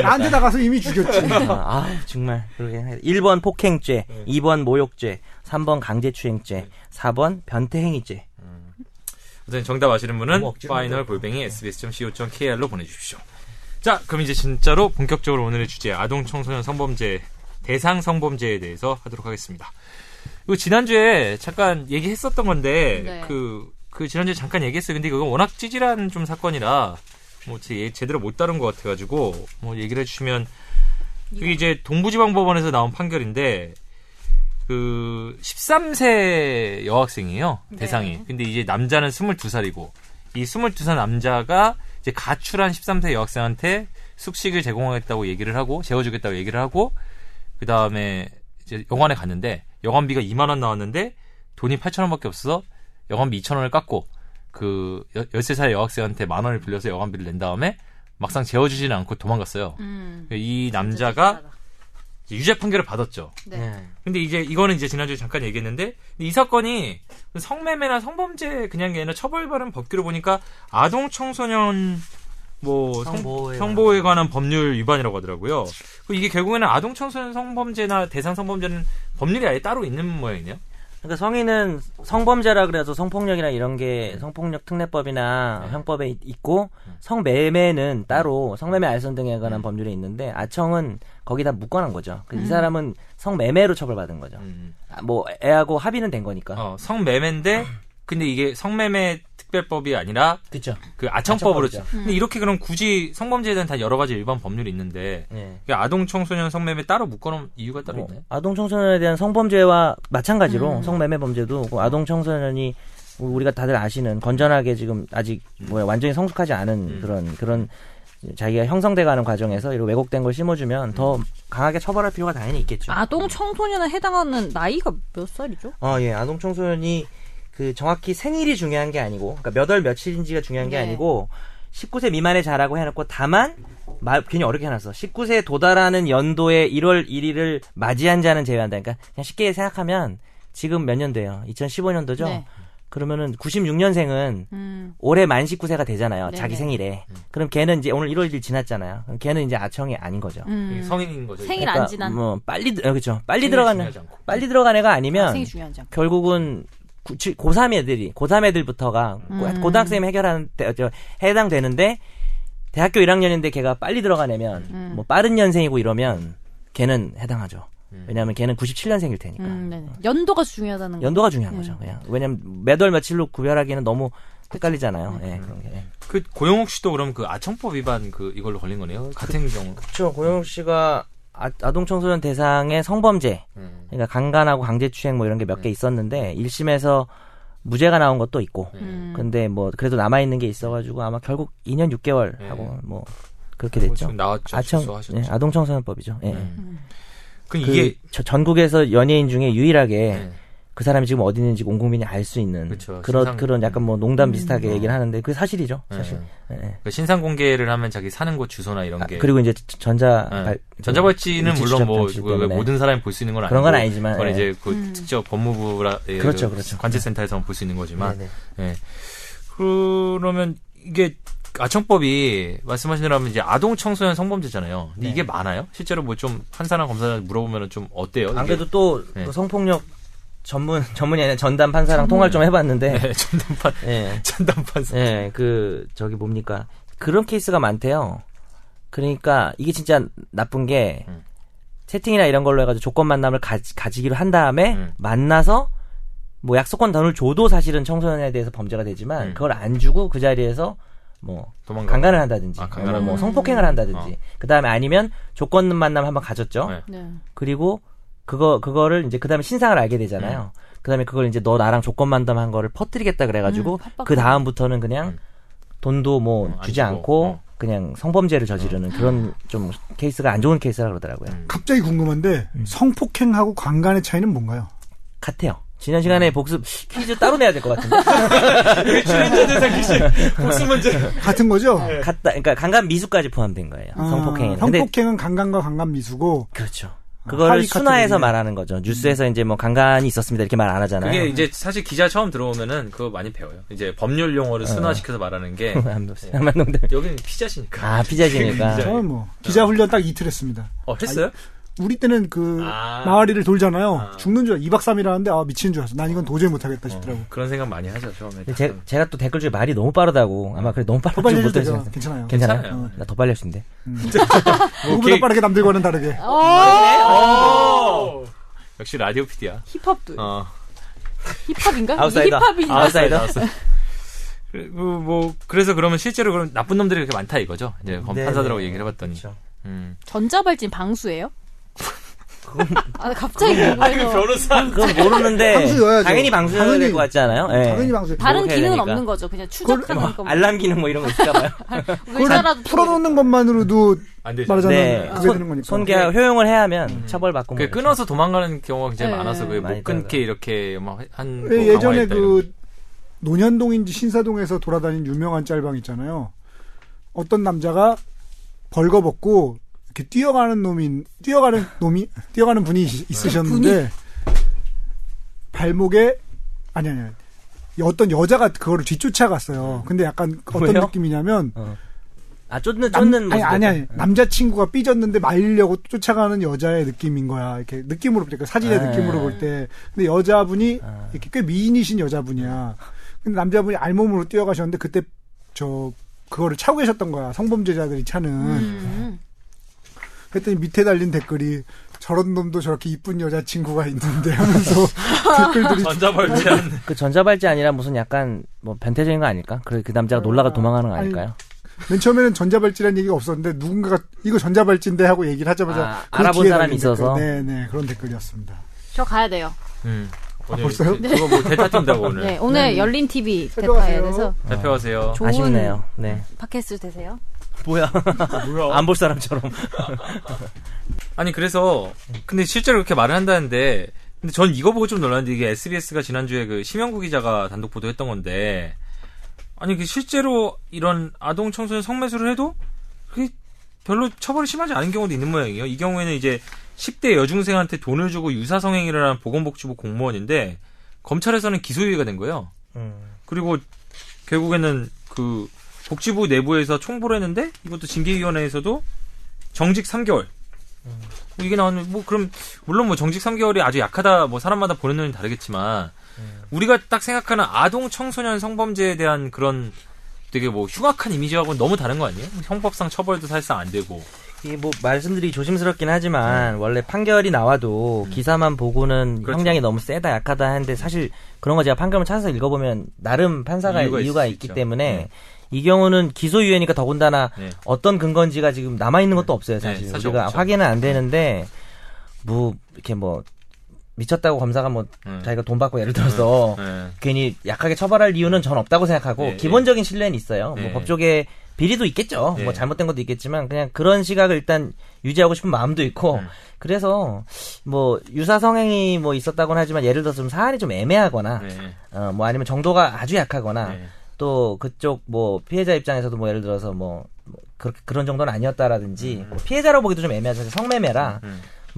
나한테 다가와서 이미 죽였지. 아 정말. 그러게. 1번 폭행죄, 2번 모욕죄, 3번 강제추행죄, 4번 변태행위죄. 정답 아시는 분은 final@sbs.co.kr로 sbs.co.kr로 보내주십시오. 자, 그럼 이제 진짜로 본격적으로 오늘의 주제 아동 청소년 성범죄 대상 성범죄에 대해서 하도록 하겠습니다. 이거 지난주에 잠깐 얘기했었던 건데 네. 그 지난주에 잠깐 얘기했어요. 근데 이거 워낙 찌질한 좀 사건이라 뭐 제대로 못 다룬 것 같아가지고 뭐 얘기를 해주시면 그게 이제 동부지방법원에서 나온 판결인데. 13세 여학생이에요. 네. 대상이. 근데 이제 남자는 22살이고 이 22살 남자가 이제 가출한 13세 여학생한테 숙식을 제공하겠다고 얘기를 하고 재워주겠다고 얘기를 하고 그다음에 이제 영화관에 갔는데 영화비가 2만 원 나왔는데 돈이 8천 원밖에 없어서 영화비 2천 원을 깎고 그 13살 여학생한테 만 원을 빌려서 영화비를 낸 다음에 막상 재워주지는 않고 도망갔어요. 이 남자가 유죄 판결을 받았죠. 네. 근데 이제 이거는 이제 지난주에 잠깐 얘기했는데 이 사건이 성매매나 성범죄 그냥 게 아니라 처벌받은 법규로 보니까 아동 청소년 뭐 성보호에 관한 법률 위반이라고 하더라고요. 이게 결국에는 아동 청소년 성범죄나 대상 성범죄는 법률이 아예 따로 있는 모양이네요. 그러니까 성인은 성범죄라 그래서 성폭력이나 이런 게 성폭력 특례법이나 형법에 있고 성매매는 따로 성매매 알선 등에 관한 법률에 있는데 아청은 거기다 묶어놓은 거죠. 이 사람은 성매매로 처벌받은 거죠. 뭐 애하고 합의는 된 거니까. 성매매인데 근데 이게 성매매 특별법이 아니라 그쵸. 그 아청법으로. 근데 이렇게 그럼 굳이 성범죄에 대한 다 여러 가지 일반 법률이 있는데 네. 그러니까 아동 청소년 성매매 따로 묶어놓은 이유가 따로 있나요? 아동 청소년에 대한 성범죄와 마찬가지로 성매매 범죄도 아동 청소년이 우리가 다들 아시는 건전하게 지금 아직 완전히 성숙하지 않은 그런 자기가 형성돼가는 과정에서 이런 왜곡된 걸 심어주면 더 강하게 처벌할 필요가 당연히 있겠죠. 아동 청소년에 해당하는 나이가 몇 살이죠? 예, 아동 청소년이 정확히 생일이 중요한 게 아니고, 그러니까 몇 월 며칠인지가 중요한 게 네. 아니고, 19세 미만에 자라고 해놓고, 다만, 괜히 어렵게 해놨어. 19세에 도달하는 연도에 1월 1일을 맞이한 자는 제외한다. 그러니까, 그냥 쉽게 생각하면, 지금 몇 년도예요? 2015년도죠? 네. 그러면은, 96년생은, 올해 만 19세가 되잖아요. 네네. 자기 생일에. 그럼 걔는 이제 오늘 1월 1일 지났잖아요. 그럼 걔는 이제 아청이 아닌 거죠. 성인인 거죠. 생일 그러니까 안 지난. 뭐, 그렇죠. 빨리 들어간 애가 아니면, 생일 중요하지 않고. 결국은, 고3 애들부터가 고등학생이 해결하는 해당되는데 대학교 1학년인데 걔가 빨리 들어가내면 뭐 빠른 년생이고 이러면 걔는 해당하죠. 왜냐하면 걔는 97년생일 테니까. 연도가 중요하다는 거죠. 연도가 중요한 거죠. 그냥 왜냐하면 몇 월 며칠로 구별하기는 너무 헷갈리잖아요. 예, 그런 게. 고용욱 씨도 그럼 아청법 위반 이걸로 걸린 거네요. 같은 경우. 그렇죠. 고용욱 씨가 아동 청소년 대상의 성범죄, 그러니까 강간하고 강제추행 뭐 이런 게 몇 개 있었는데 1심에서 무죄가 나온 것도 있고, 근데 뭐 그래도 남아 있는 게 있어가지고 아마 결국 2년 6개월 하고 뭐 그렇게 됐죠. 나왔죠. 아동 청소년법이죠. 예. 그럼 이게 전국에서 연예인 중에 유일하게 그 사람이 지금 어디 있는지 온 국민이 알 수 있는 그쵸, 그런 약간 뭐 농담 비슷하게 얘기를 하는데 그게 사실이죠. 사실. 네. 네. 그 신상 공개를 하면 자기 사는 곳 주소나 이런 게 그리고 이제 전자발찌는 물론 뭐 모든 사람이 볼 수 있는 건 아니고 그런 건 아니지만 그건 이제 직접 법무부라 그렇죠. 관제센터에서만 볼 수 있는 거지만 네. 그러면 이게 아청법이 말씀하신 대로 하면 이제 아동 청소년 성범죄잖아요. 근데 이게 많아요? 실제로 뭐 좀 한사람 검사한테 물어보면 좀 어때요? 안 그래도 또 성폭력 전문이 아니라 전담 판사랑 통화를 좀 해봤는데. 네, 전담 판사. 네, 그런 케이스가 많대요. 그러니까, 이게 진짜 나쁜 게, 채팅이나 이런 걸로 해가지고 조건 만남을 가지기로 한 다음에, 만나서, 뭐 약속한 돈을 줘도 사실은 청소년에 대해서 범죄가 되지만, 그걸 안 주고 그 자리에서 뭐 강간을 한다든지, 뭐 성폭행을 한다든지, 그 다음에 아니면 조건 만남 한번 가졌죠. 네. 그리고 그거를 이제 그 다음에 신상을 알게 되잖아요. 그 다음에 그걸 이제 너 나랑 조건 만남한 거를 퍼뜨리겠다 그래가지고 그 다음부터는 그냥 돈도 뭐 주지 않고 그냥 성범죄를 저지르는 그런 좀 케이스가 안 좋은 케이스라 그러더라고요. 갑자기 궁금한데 성폭행하고 강간의 차이는 뭔가요? 같아요. 지난 시간에 복습 퀴즈 따로 내야 될 것 같은데. 출연자 대상 퀴즈 복습 문제 같은 거죠? 네. 그러니까 강간 미수까지 포함된 거예요. 성폭행은. 성폭행은 강간과 강간 미수고. 그렇죠. 그거를 순화해서 말하는 거죠. 뉴스에서 이제 뭐 강간이 있었습니다 이렇게 말 안 하잖아요. 그게 이제 사실 기자 처음 들어오면은 그거 많이 배워요. 이제 법률 용어를 순화시켜서 말하는 게. 여기는 피자시니까. 아 피자시니까. 저는 뭐 기자 훈련 딱 이틀 했습니다. 했어요? 우리 때는 마을이를 돌잖아요. 죽는 줄 알았어. 2박 3일 하는데, 미치는 줄 알았어. 난 이건 도저히 못하겠다 싶더라고. 그런 생각 많이 하죠, 처음에. 제가 또 댓글 중에 말이 너무 빠르다고. 아마 그래, 너무 빠르다고. 괜찮아요. 나 더 빨리 할 수 있는데. 누구보다 빠르게 남들과는 다르게. 오! 역시 라디오 PD야. 힙합도. 힙합인가? 아웃사이더. 그래서 그러면 실제로 그럼 나쁜 놈들이 그렇게 많다 이거죠? 이제 판사들하고 얘기를 해봤더니. 전자발진 방수예요? 그건 갑자기 궁금해서 변호사 그건 모르는데 방수 당연히 방수여야 될 것 같지 않아요? 네. 당연히 방수. 다른 기능은 없는 거죠. 그냥 추적하는 거. 알람 기능 뭐 이런 거 있잖아요. 그걸 풀어놓는 것만으로도 안 되죠. 말하자면 네. 그게 되는 거니까. 손괴 효용을 해야 하면 처벌받고. 그 끊어서 도망가는 경우가 굉장히 많아서 그게 못 끊게 이렇게 막 한. 예전에 논현동인지 신사동에서 돌아다닌 유명한 짤방 있잖아요. 어떤 남자가 벌거벗고. 이렇게 뛰어가는 분이 있으셨는데, 발목에, 아니. 어떤 여자가 그거를 뒤쫓아갔어요. 근데 약간 어떤 느낌이냐면, 쫓는 모습. 아니. 남자친구가 삐졌는데 말리려고 쫓아가는 여자의 느낌인 거야. 이렇게 느낌으로, 그러니까 사진의 느낌으로 볼 때. 근데 여자분이, 이렇게 꽤 미인이신 여자분이야. 근데 남자분이 알몸으로 뛰어가셨는데, 그때 그거를 차고 계셨던 거야. 성범죄자들이 차는. 그랬더니 밑에 달린 댓글이 저런 놈도 저렇게 이쁜 여자친구가 있는데 하면서 댓글들이 전자발찌 그 전자발찌 아니라 무슨 약간 뭐 변태적인 거 아닐까? 그 남자가 놀라가 도망가는 거 아닐까요? 맨 처음에는 전자발찌라는 얘기가 없었는데 누군가가 이거 전자발찌인데 하고 얘기를 하자마자 알아본 사람이 있어서 네네 그런 댓글이었습니다. 저 가야 돼요. 벌써요? 네. 그거 뭐 대타 뛴다고 오늘. 네 오늘 열린 TV 대타에 대해서 대표하세요. 아쉽네요. 네 팟캐스트 되세요. 뭐야. 안 볼 사람처럼. 아니, 그래서, 근데 실제로 그렇게 말을 한다는데, 근데 전 이거 보고 좀 놀랐는데, 이게 SBS가 지난주에 심형구 기자가 단독 보도했던 건데, 아니, 실제로 이런 아동 청소년 성매수를 해도, 그게 별로 처벌이 심하지 않은 경우도 있는 모양이에요. 이 경우에는 이제 10대 여중생한테 돈을 주고 유사성행위를 한 보건복지부 공무원인데, 검찰에서는 기소유예가 된 거예요. 그리고 결국에는 복지부 내부에서 총보를 했는데 이것도 징계위원회에서도 정직 3개월. 이게 나오는 그럼 물론 정직 3개월이 아주 약하다 사람마다 보는 눈이 다르겠지만 우리가 딱 생각하는 아동 청소년 성범죄에 대한 그런 되게 흉악한 이미지하고는 너무 다른 거 아니에요? 형법상 처벌도 사실상 안 되고. 이게 말씀드리기 조심스럽긴 하지만 원래 판결이 나와도 기사만 보고는 형량이 너무 세다 약하다 하는데 사실 그런 거 제가 판결문 찾아서 읽어보면 나름 판사가 이유가 있기 때문에 이 경우는 기소유예니까 더군다나 어떤 근거인지가 지금 남아있는 것도 없어요, 사실. 네, 사실 우리가 없죠. 확인은 안 되는데, 이렇게 미쳤다고 검사가 자기가 돈 받고 예를 들어서 괜히 약하게 처벌할 이유는 전 없다고 생각하고, 기본적인 신뢰는 있어요. 법조계 비리도 있겠죠. 잘못된 것도 있겠지만, 그냥 그런 시각을 일단 유지하고 싶은 마음도 있고, 그래서, 유사성행이 있었다고는 하지만, 예를 들어서 사안이 좀 애매하거나, 아니면 정도가 아주 약하거나, 또 그쪽 피해자 입장에서도 예를 들어서 그런 정도는 아니었다라든지 피해자로 보기도 좀 애매하죠. 성매매라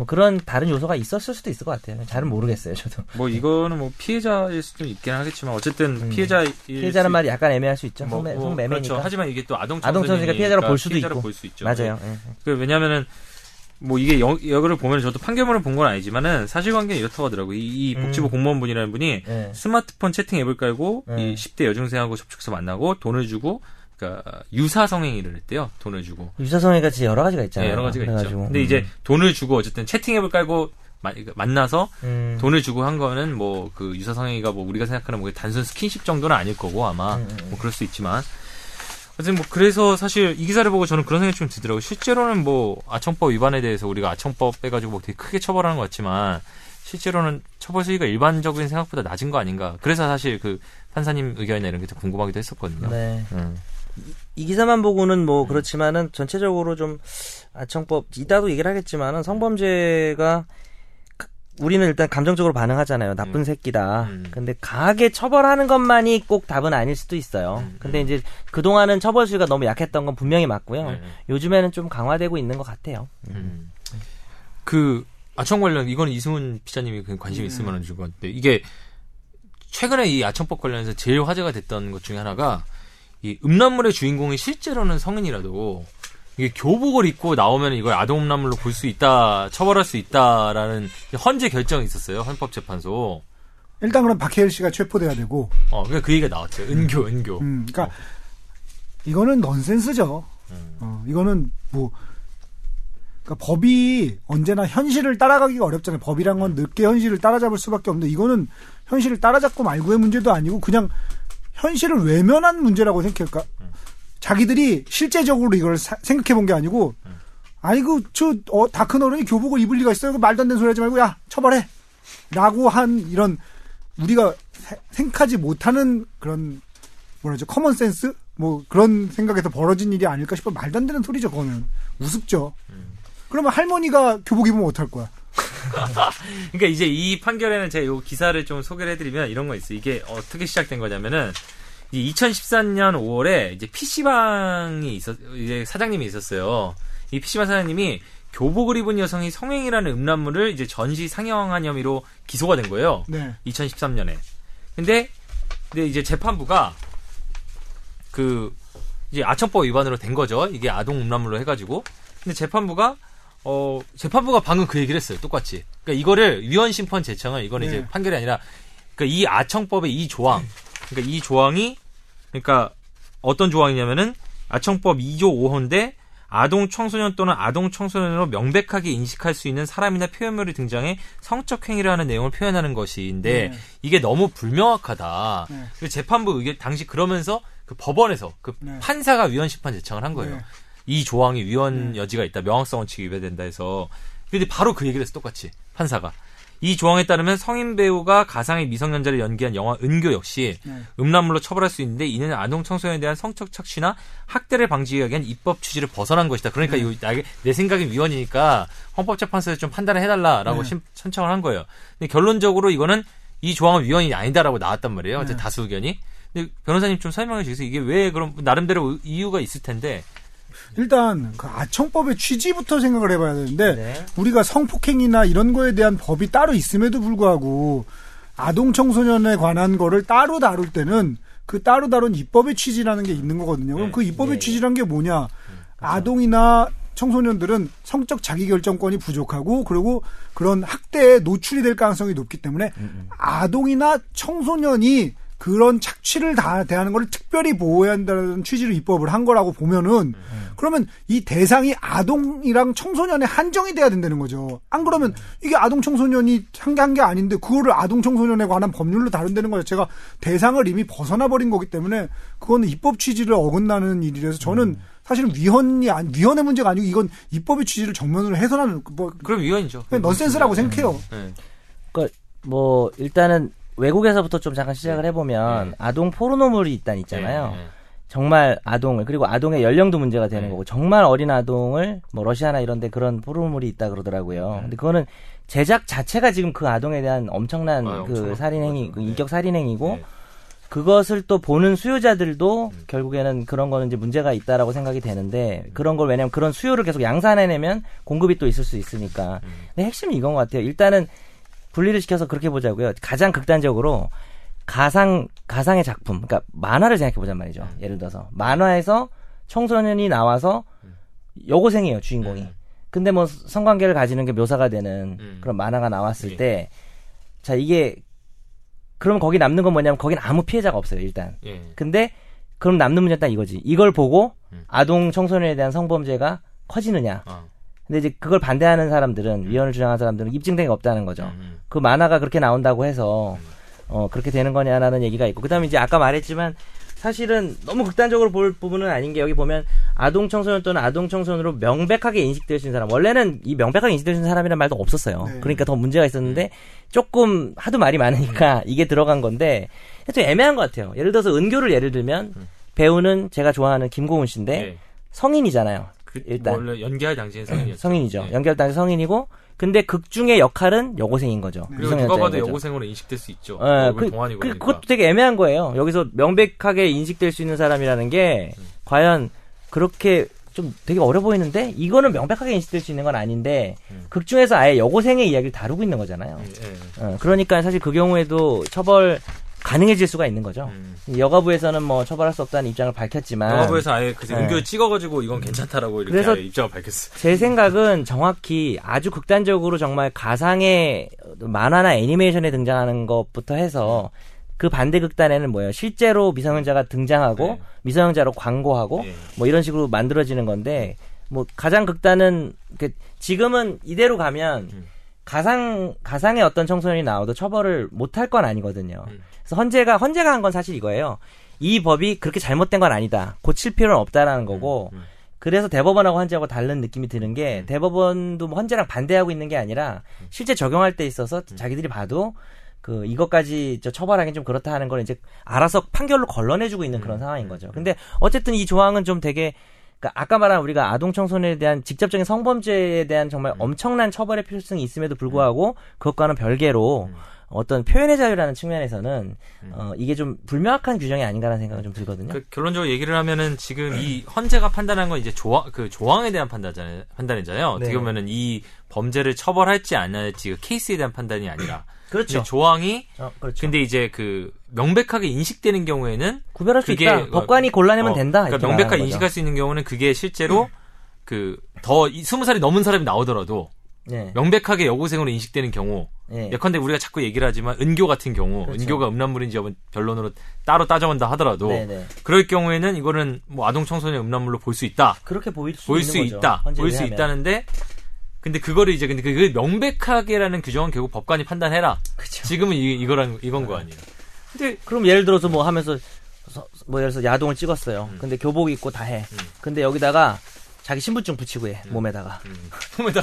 그런 다른 요소가 있었을 수도 있을 것 같아요. 잘은 모르겠어요, 저도. 이거는 피해자일 수도 있긴 하겠지만 어쨌든 피해자란 말이 약간 애매할 수 있죠. 성매매니까. 그렇죠. 하지만 이게 또 아동 청소년이니까 피해자로 볼 수도 있고. 볼 수 있죠. 맞아요. 왜냐하면은 이게 여기를 보면 저도 판결문을 본 건 아니지만은 사실관계는 이렇다고 하더라고요. 이 복지부 공무원분이라는 분이 스마트폰 채팅 앱을 깔고 이 10대 여중생하고 접촉해서 만나고 돈을 주고 유사성행위를 했대요. 돈을 주고. 유사성행위가 진짜 여러 가지가 있잖아요. 여러 가지가 있죠. 근데 이제 돈을 주고 어쨌든 채팅 앱을 깔고 만나서 돈을 주고 한 거는 유사성행위가 우리가 생각하는 단순 스킨십 정도는 아닐 거고 아마 그럴 수 있지만 하여튼 뭐 그래서 사실 이 기사를 보고 저는 그런 생각이 좀 들더라고요. 실제로는 뭐 아청법 위반에 대해서 우리가 아청법 빼가지고 뭐 되게 크게 처벌하는 것 같지만 실제로는 처벌 수위가 일반적인 생각보다 낮은 거 아닌가. 그래서 사실 그 판사님 의견이나 이런 게 더 궁금하기도 했었거든요. 네. 이 기사만 보고는 뭐 그렇지만은 전체적으로 좀 아청법 이따도 얘기를 하겠지만은 성범죄가 우리는 일단 감정적으로 반응하잖아요. 나쁜 새끼다. 근데 강하게 처벌하는 것만이 꼭 답은 아닐 수도 있어요. 근데 이제 그동안은 처벌 수위가 너무 약했던 건 분명히 맞고요. 요즘에는 좀 강화되고 있는 것 같아요. 그 아청 관련 이건 이승훈 피자님이 관심이 있을 만한 줄 건데 이게 최근에 이 아청법 관련해서 제일 화제가 됐던 것 중에 하나가 이 음란물의 주인공이 실제로는 성인이라도 이게 교복을 입고 나오면 이걸 아동음란물로 볼 수 있다, 처벌할 수 있다라는 헌재 결정이 있었어요. 헌법재판소. 일단 그럼 박해일 씨가 체포돼야 되고. 그 얘기가 나왔죠. 은교. 그러니까 이거는 넌센스죠. 이거는 뭐 그러니까 법이 언제나 현실을 따라가기가 어렵잖아요. 법이란 건 늦게 현실을 따라잡을 수밖에 없는데 이거는 현실을 따라잡고 말고의 문제도 아니고 그냥 현실을 외면한 문제라고 생각할까? 자기들이 실제적으로 이걸 생각해본 게 아니고 아이고 다 큰 어른이 교복을 입을 리가 있어요. 말도 안 되는 소리 하지 말고 야 처벌해 라고 한 이런 우리가 생각하지 못하는 그런 뭐라죠 커먼센스? 뭐 그런 생각에서 벌어진 일이 아닐까 싶어. 말도 안 되는 소리죠. 그거는 우습죠. 그러면 할머니가 교복 입으면 어떡할 거야? 그러니까 이제 이 판결에는 제가 이 기사를 좀 소개를 해드리면 이런 거 있어요. 이게 어떻게 시작된 거냐면은 2013년 5월에 이제 PC방이 이제 사장님이 있었어요. 이 PC방 사장님이 교복을 입은 여성이 성행위라는 음란물을 이제 전시 상영한 혐의로 기소가 된 거예요. 네. 2013년에. 근데 이제 재판부가 그 이제 아청법 위반으로 된 거죠. 이게 아동 음란물로 해가지고. 근데 재판부가 방금 그 얘기를 했어요. 똑같이. 그러니까 이거를 위헌 심판 제청을 이거는 네. 이제 판결이 아니라 그러니까 이 아청법의 이 조항. 그러니까 이 조항이 그러니까 어떤 조항이냐면은 아청법 2조 5호인데 아동 청소년 또는 아동 청소년으로 명백하게 인식할 수 있는 사람이나 표현물이 등장해 성적 행위를 하는 내용을 표현하는 것인데 네. 이게 너무 불명확하다. 네. 그래서 재판부 의견 당시 그러면서 그 법원에서 그 네. 판사가 위헌 심판 제청을 한 거예요. 네. 이 조항이 위헌 여지가 있다. 명확성 원칙이 위배된다 해서. 근데 바로 그 얘기를 했어. 똑같이. 판사가. 이 조항에 따르면 성인 배우가 가상의 미성년자를 연기한 영화 은교 역시 음란물로 처벌할 수 있는데 이는 아동 청소년에 대한 성적 착취나 학대를 방지하기 위한 입법 취지를 벗어난 것이다. 그러니까 내 생각엔 위헌이니까 헌법재판소에서 좀 판단을 해달라라고 신청을 한 거예요. 근데 결론적으로 이거는 이 조항은 위헌이 아니다라고 나왔단 말이에요. 이제 다수 의견이. 근데 변호사님 좀 설명해 주세요. 이게 왜 그럼 나름대로 이유가 있을 텐데. 일단 그 아청법의 취지부터 생각을 해봐야 되는데 네. 우리가 성폭행이나 이런 거에 대한 법이 따로 있음에도 불구하고 아동 청소년에 관한 거를 따로 다룰 때는 그 따로 다룬 입법의 취지라는 게 있는 거거든요. 그럼 그 입법의 취지란 게 뭐냐. 아동이나 청소년들은 성적 자기결정권이 부족하고 그리고 그런 학대에 노출이 될 가능성이 높기 때문에 아동이나 청소년이 그런 착취를 다 대하는 걸 특별히 보호해야 한다는 취지로 입법을 한 거라고 보면은 그러면 이 대상이 아동이랑 청소년에 한정이 돼야 된다는 거죠. 안 그러면 이게 아동 청소년이 한 게 아닌데 그거를 아동 청소년에 관한 법률로 다룬다는 거 자체가 대상을 이미 벗어나버린 거기 때문에 그거는 입법 취지를 어긋나는 일이라서 저는 사실은 위헌의 문제가 아니고 이건 입법의 취지를 정면으로 해서는 뭐 그럼 위헌이죠. 그냥 넌센스라고 생각해요. 그러니까 뭐 일단은 외국에서부터 좀 잠깐 시작을 해보면 아동 포르노물이 일단 있잖아요. 정말 아동을 그리고 아동의 연령도 문제가 되는 거고 정말 어린 아동을 뭐 러시아나 이런 데 그런 포르노물이 있다 그러더라고요. 근데 그거는 제작 자체가 지금 그 아동에 대한 엄청난 그 살인행위, 그 인격 살인행위고 그것을 또 보는 수요자들도 결국에는 그런 거는 이제 문제가 있다라고 생각이 되는데 그런 걸 왜냐면 그런 수요를 계속 양산해내면 공급이 또 있을 수 있으니까. 근데 핵심이 이건 것 같아요. 일단은 분리를 시켜서 그렇게 보자고요. 가장 극단적으로 가상의 작품, 그러니까 만화를 생각해 보자는 말이죠. 예를 들어서 만화에서 청소년이 나와서 여고생이에요, 주인공이. 근데 뭐 성관계를 가지는 게 묘사가 되는 그런 만화가 나왔을 때, 자 이게 그럼 거기 남는 건 뭐냐면 거긴 아무 피해자가 없어요, 일단. 근데 그럼 남는 문제는 딱 이거지. 이걸 보고 아동 청소년에 대한 성범죄가 커지느냐. 근데 이제 그걸 반대하는 사람들은 위헌을 주장하는 사람들은 입증된 게 없다는 거죠. 그 만화가 그렇게 나온다고 해서 그렇게 되는 거냐라는 얘기가 있고 그다음에 이제 아까 말했지만 사실은 너무 극단적으로 볼 부분은 아닌 게, 여기 보면 아동 청소년 또는 아동 청소년으로 명백하게 인식되어진 사람, 원래는 이 명백하게 인식되어진 사람이란 말도 없었어요. 네. 그러니까 더 문제가 있었는데 조금 하도 말이 많으니까 이게 들어간 건데, 하여튼 애매한 것 같아요. 예를 들어서 은교를 예를 들면 배우는 제가 좋아하는 김고은 씨인데 네. 성인이잖아요. 그, 일단 원래 연기할 당시에 성인이었죠. 성인이죠. 네. 연기할 당시 성인이고, 근데 극 중의 역할은 여고생인 거죠. 그리고 누가 봐도 여고생으로 인식될 수 있죠. 네, 그것도 되게 애매한 거예요. 여기서 명백하게 인식될 수 있는 사람이라는 게 과연 그렇게 좀 되게 어려 보이는데, 이거는 명백하게 인식될 수 있는 건 아닌데 극 중에서 아예 여고생의 이야기를 다루고 있는 거잖아요. 네. 그러니까 사실 그 경우에도 처벌 가능해질 수가 있는 거죠. 여가부에서는 뭐 처벌할 수 없다는 입장을 밝혔지만, 여가부에서 아예 그 은교를 찍어가지고 이건 괜찮다라고 이렇게 그래서 입장을 밝혔어요. 제 생각은 정확히 아주 극단적으로 정말 가상의 만화나 애니메이션에 등장하는 것부터 해서 그 반대 극단에는 뭐예요? 실제로 미성년자가 등장하고 네. 미성년자로 광고하고 네. 뭐 이런 식으로 만들어지는 건데, 뭐 가장 극단은 지금은 이대로 가면 가상의 어떤 청소년이 나와도 처벌을 못할 건 아니거든요. 그래서 헌재가 한 건 사실 이거예요. 이 법이 그렇게 잘못된 건 아니다, 고칠 필요는 없다라는 거고, 그래서 대법원하고 헌재하고 다른 느낌이 드는 게 대법원도 헌재랑 반대하고 있는 게 아니라 실제 적용할 때 있어서 자기들이 봐도 그 이것까지 처벌하기는 좀 그렇다 하는 걸 이제 알아서 판결로 걸러내주고 있는 그런 상황인 거죠. 근데 어쨌든 이 조항은 좀 되게, 아까 말한 우리가 아동 청소년에 대한 직접적인 성범죄에 대한 정말 엄청난 처벌의 필요성이 있음에도 불구하고 그것과는 별개로 어떤 표현의 자유라는 측면에서는 이게 좀 불명확한 규정이 아닌가라는 생각은 좀 들거든요. 그 결론적으로 얘기를 하면은 지금 이 헌재가 판단한 건 이제 조항에 대한 판단이잖아요. 네. 어떻게 보면은 이 범죄를 처벌할지 안 할지 그 케이스에 대한 판단이 아니라 그렇죠. 조항이 그렇죠. 근데 이제 그 명백하게 인식되는 경우에는 구별할 수 있다. 법관이 골라내면 된다. 그러니까 명백하게 인식할 수 있는 경우는 그게 실제로 그 더 20살이 넘은 사람이 나오더라도 네. 명백하게 여고생으로 인식되는 경우. 네. 예컨대 우리가 자꾸 얘기를 하지만 은교 같은 경우, 그렇죠. 은교가 음란물인지 여부는 변론으로 따로 따져본다 하더라도 네네. 그럴 경우에는 이거는 뭐 아동 청소년 음란물로 볼 수 있다. 그렇게 보일 수 있다는데, 근데 그거를 이제 근데 그 명백하게라는 규정은 결국 법관이 판단해라. 그렇죠. 지금은 이건 거 아니에요. 근데 그럼 예를 들어서 뭐 하면서 뭐 예를 들어서 야동을 찍었어요. 근데 교복 입고 다 해. 근데 여기다가 자기 신분증 붙이고 해. 몸에다가.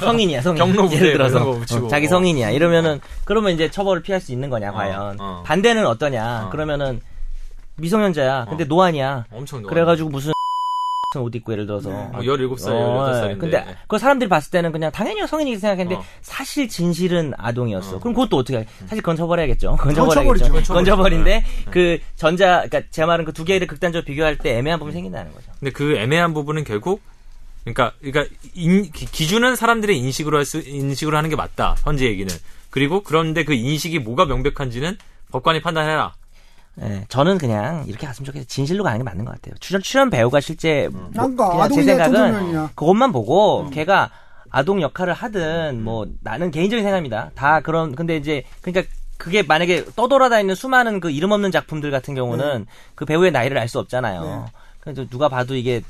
성인이야. 경로부대 예를 들어서 붙이고. 자기 성인이야. 이러면은 그러면 이제 처벌을 피할 수 있는 거냐 과연. 반대는 어떠냐. 그러면은 미성년자야. 근데 노안이야. 엄청 노안. 그래가지고 무슨 옷 입고 예를 들어서. 17살, 18살인데. 근데 그걸 사람들이 봤을 때는 그냥 당연히 성인이라고 생각했는데 사실 진실은 아동이었어. 그럼 그것도 어떻게 해? 사실 그건 처벌해야겠죠. 그건 처벌인데 그 그러니까 제 말은 그 두 개를 극단적으로 비교할 때 애매한 부분이 생긴다는 거죠. 근데 그 애매한 부분은 결국 그러니까 기준은 사람들의 인식으로 하는 게 맞다. 현재 얘기는. 그리고 그런데 그 인식이 뭐가 명백한지는 법관이 판단해라. 네, 저는 그냥 이렇게 갔으면 좋겠어요. 진실로 가는 게 맞는 것 같아요. 출연 배우가 실제 제 생각은 그것만 보고 걔가 아동 역할을 하든 뭐 나는 개인적인 생각입니다. 다 그런 근데 이제 그러니까. 그게 만약에 떠돌아다니는 수많은 그 이름 없는 작품들 같은 경우는 그 배우의 나이를 알 수 없잖아요. 그래서 누가 봐도 이게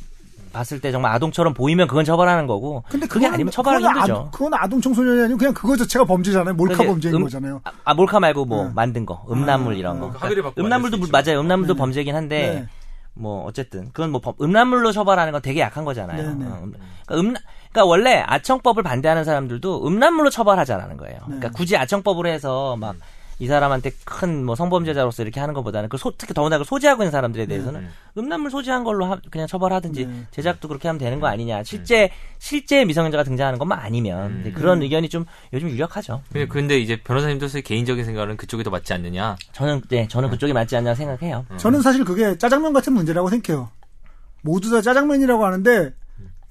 봤을 때 정말 아동처럼 보이면 그건 처벌하는 거고. 근데 그게 아니면 처벌하기 힘들죠. 그건 아동 청소년이 아니고 그냥 그거 자체가 범죄잖아요. 몰카 범죄인 거잖아요. 몰카 말고 뭐 만든 거, 음란물 이런 거. 그러니까 음란물도 맞아요. 음란물도 범죄긴 한데 뭐 어쨌든 그건 뭐 음란물로 처벌하는 건 되게 약한 거잖아요. 그러니까 원래 아청법을 반대하는 사람들도 음란물로 처벌하자라는 거예요. 그러니까 굳이 아청법으로 해서 막 이 사람한테 큰 뭐 성범죄자로서 이렇게 하는 것보다는 특히 더구나 그 소지하고 있는 사람들에 대해서는 음란물 소지한 걸로 그냥 처벌하든지 제작도 그렇게 하면 되는 거 아니냐. 실제 미성년자가 등장하는 것만 아니면 그런 의견이 좀 요즘 유력하죠. 근데 이제 변호사님들의 개인적인 생각은 그쪽이 더 맞지 않느냐. 저는 그쪽이 맞지 않냐 생각해요. 저는 사실 그게 짜장면 같은 문제라고 생각해요. 모두 다 짜장면이라고 하는데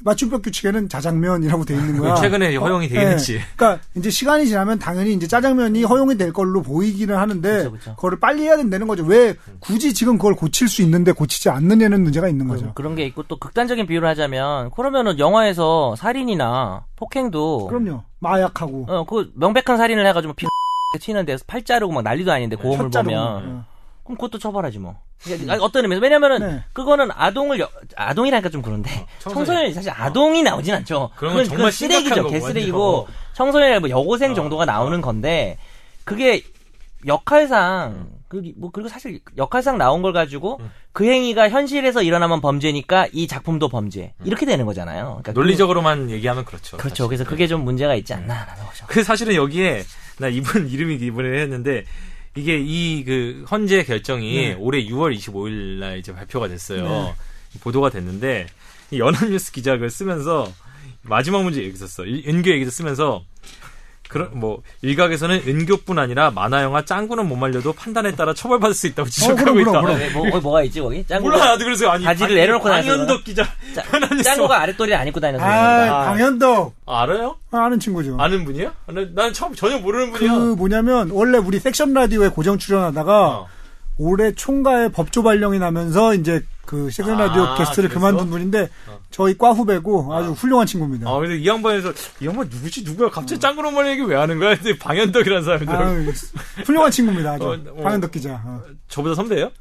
맞춤법 규칙에는 자장면이라고 돼 있는 거야. 최근에 허용이 되겠지. 네. 그러니까 이제 시간이 지나면 당연히 이제 짜장면이 허용이 될 걸로 보이기는 하는데 그쵸. 그거를 빨리 해야 된다는 거죠. 왜 굳이 지금 그걸 고칠 수 있는데 고치지 않느냐는 문제가 있는 거죠. 그런 게 있고 또 극단적인 비유를 하자면 그러면은 영화에서 살인이나 폭행도 그럼요. 마약하고 그 명백한 살인을 해가지고 피 튀는 데서 팔 자르고 막 난리도 아닌데 고음을 보면 그럼 그것도 처벌하지 뭐. 어떤 의미에서 왜냐면은 그거는 아동이라니까 좀 그런데 청소년이 사실 아동이 나오진 않죠. 그건 정말 쓰레기죠. 개쓰레기고 청소년이 뭐 여고생 정도가 나오는 건데 그게 역할상 그리고 사실 역할상 나온 걸 가지고 그 행위가 현실에서 일어나면 범죄니까 이 작품도 범죄. 이렇게 되는 거잖아요. 그러니까 논리적으로만 얘기하면 그렇죠. 그렇죠. 사실. 그래서 그게 좀 문제가 있지 않나라는 거죠. 그 사실은 여기에 나 이분 이름이 이번에 했는데 이게 이 그 헌재 결정이 올해 6월 25일 날 이제 발표가 됐어요. 네. 보도가 됐는데 이 연합뉴스 기자가 그걸 쓰면서 마지막 문제 얘기 썼어. 은교 얘기도 쓰면서 그런 뭐 일각에서는 은교뿐 아니라 만화 영화 짱구는 못 말려도 판단에 따라 처벌받을 수 있다고 지적하고 있다. 뭐가 있지 거기? 짱구가 몰라. 나도 그래서 아니 바지를 내려놓고 다니는 강현덕 기자. 짱구가 아랫도리를 안 입고 다니는 사람입니다. 강현덕 알아요? 아는 친구죠. 아는 분이야? 난 처음 전혀 모르는 분이야. 그 뭐냐면 원래 우리 섹션 라디오에 고정 출연하다가 올해 총괄 법조 발령이 나면서 이제 그 섹션 라디오 게스트를 그랬어? 그만둔 분인데 저희 과 후배고 아주 훌륭한 친구입니다. 아 근데 이 양반에서 이 양반 누구지 누구야 갑자기 짱구로만 얘기 왜 하는 거야? 근데 방현덕이라는 사람이더라고요. 훌륭한 친구입니다. 아주 방현덕 기자. 저보다 선배예요?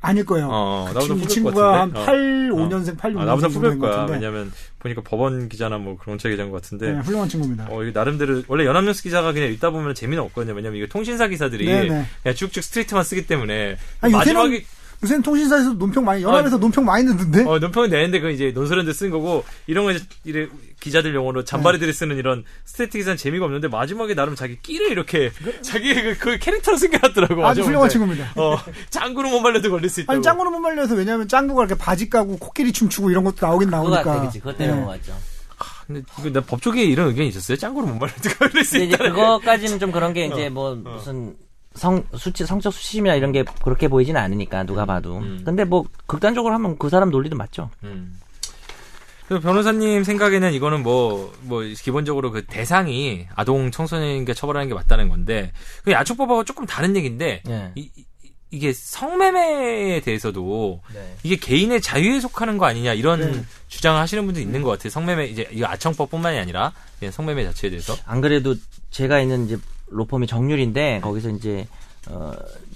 아닐 거예요. 나보다 이 친구가 한 85년생, 86년생 나보다 후배일 거야. 왜냐하면 보니까 법원 기자나 뭐 그런 차 기자인 것 같은데. 네, 훌륭한 친구입니다. 이게 나름대로 원래 연합뉴스 기자가 그냥 읽다 보면 재미는 없거든요. 왜냐하면 이게 통신사 기사들이 네네. 그냥 쭉쭉 스트레이트만 쓰기 때문에 아니, 마지막에 요새는 통신사에서 논평 많이, 연합에서 논평 많이 듣는데? 논평은 내는데, 그건 이제 논설원들 쓰는 거고, 이런 거 이제, 이래, 기자들 용어로 잔바리들이 쓰는 이런 스트레이트 기사는 재미가 없는데, 마지막에 나름 자기 끼를 이렇게, 자기의 그 캐릭터로 생겨났더라고. 아주 훌륭한 친구입니다. 짱구는 못 말려도 걸릴 수 있다. 아니, 짱구는 못 말려서 왜냐면 짱구가 이렇게 바지 까고 코끼리 춤추고 이런 것도 나오긴 나오니까. 그것 때문에 온 것 같죠. 근데 이거 법 쪽에 이런 의견이 있었어요? 짱구는 못 말려도 걸릴 수 있다. 그거까지는 좀 그런 게 이제 무슨, 성적 수치심이나 이런 게 그렇게 보이진 않으니까, 누가 봐도. 근데 뭐, 극단적으로 하면 그 사람 논리도 맞죠. 변호사님 생각에는 이거는 기본적으로 그 대상이 아동 청소년인가 처벌하는 게 맞다는 건데, 그 아청법하고 조금 다른 얘기인데, 네. 이게 성매매에 대해서도 네. 이게 개인의 자유에 속하는 거 아니냐 이런 주장을 하시는 분도 있는 것 같아요. 성매매 이제 이 아청법뿐만이 아니라 그냥 성매매 자체에 대해서. 안 그래도 제가 있는 이제 로펌이 정률인데 거기서 이제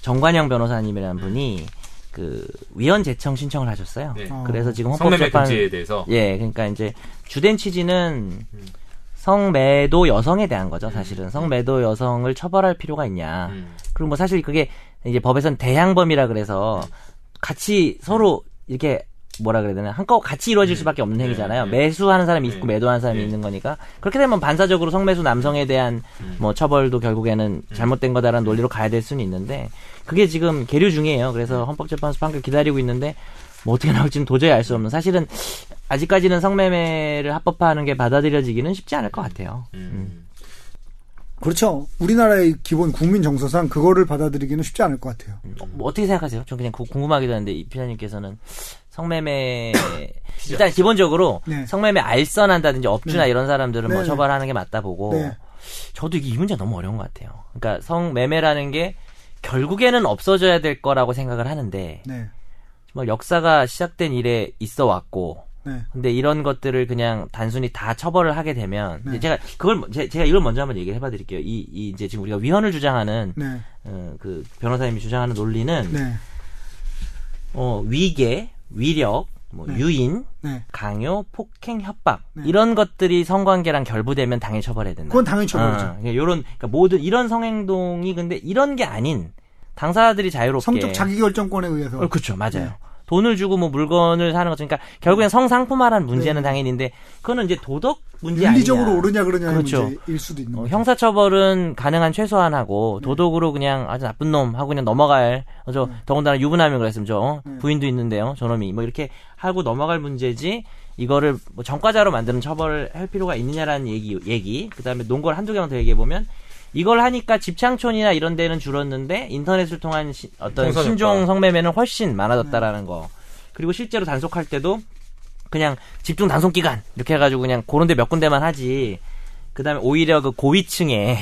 정관영 변호사님이라는 분이 그 위헌 재청 신청을 하셨어요. 네. 그래서 지금 헌법재판 성매매 금지에 대해서. 예, 그러니까 이제 주된 취지는. 성매도 여성에 대한 거죠, 사실은. 성매도 여성을 처벌할 필요가 있냐. 그리고 뭐 사실 그게 이제 법에선 대항범이라 그래서 같이 서로 이렇게 뭐라 그래야 되나, 한꺼 같이 이루어질 수밖에 없는 행위잖아요. 매수하는 사람이 있고 매도하는 사람이 있는 거니까. 그렇게 되면 반사적으로 성매수 남성에 대한 뭐 처벌도 결국에는 잘못된 거다라는 논리로 가야 될 수는 있는데 그게 지금 계류 중이에요. 그래서 헌법재판소 판결 기다리고 있는데 뭐 어떻게 나올지는 도저히 알 수 없는 사실은 아직까지는 성매매를 합법화하는 게 받아들여지기는 쉽지 않을 것 같아요. 그렇죠. 우리나라의 기본 국민 정서상 그거를 받아들이기는 쉽지 않을 것 같아요. 뭐 어떻게 생각하세요? 전 그냥 궁금하기도 하는데 이 피자님께서는 성매매 일단 기본적으로 네. 성매매 알선한다든지 업주나 네. 이런 사람들은 네. 뭐 처벌하는 게 맞다 보고 네. 저도 이 문제 너무 어려운 것 같아요. 그러니까 성매매라는 게 결국에는 없어져야 될 거라고 생각을 하는데 네. 정말 역사가 시작된 일에 있어 왔고 네. 근데 이런 것들을 그냥 단순히 다 처벌을 하게 되면 네. 제가 이걸 먼저 한번 얘기를 해봐 드릴게요. 이 이제 지금 우리가 위헌을 주장하는 네. 그 변호사님이 주장하는 논리는 네. 위계, 위력, 뭐 네. 유인, 네. 강요, 폭행, 협박 네. 이런 것들이 성관계랑 결부되면 당연히 처벌해야 된다. 그건 당연히 처벌이죠. 그러니까 모든 이런 성행동이 근데 이런 게 아닌 당사자들이 자유롭게 성적 자기결정권에 의해서 그렇죠, 맞아요. 네. 돈을 주고 뭐 물건을 사는 거죠. 그러니까 결국엔 성상품화라는 문제는 네. 당연히인데 그거는 이제 도덕 문제 아니냐. 윤리적으로 오르냐 그러냐의 그렇죠. 문제일 수도 있는 거죠. 형사처벌은 가능한 최소한하고 네. 도덕으로 그냥 아주 나쁜 놈 하고 그냥 넘어갈 네. 더군다나 유부남이 그랬으면 네. 부인도 있는데요. 저놈이 뭐 이렇게 하고 넘어갈 문제지 이거를 뭐 전과자로 만드는 처벌을 할 필요가 있느냐라는 얘기. 그다음에 논거를 한두 개만 더 얘기해보면 이걸 하니까 집창촌이나 이런 데는 줄었는데 인터넷을 통한 신종 성매매는 훨씬 많아졌다라는 거. 그리고 실제로 단속할 때도 그냥 집중 단속 기간 이렇게 해가지고 그냥 그런 데 몇 군데만 하지. 그다음에 오히려 그 고위층의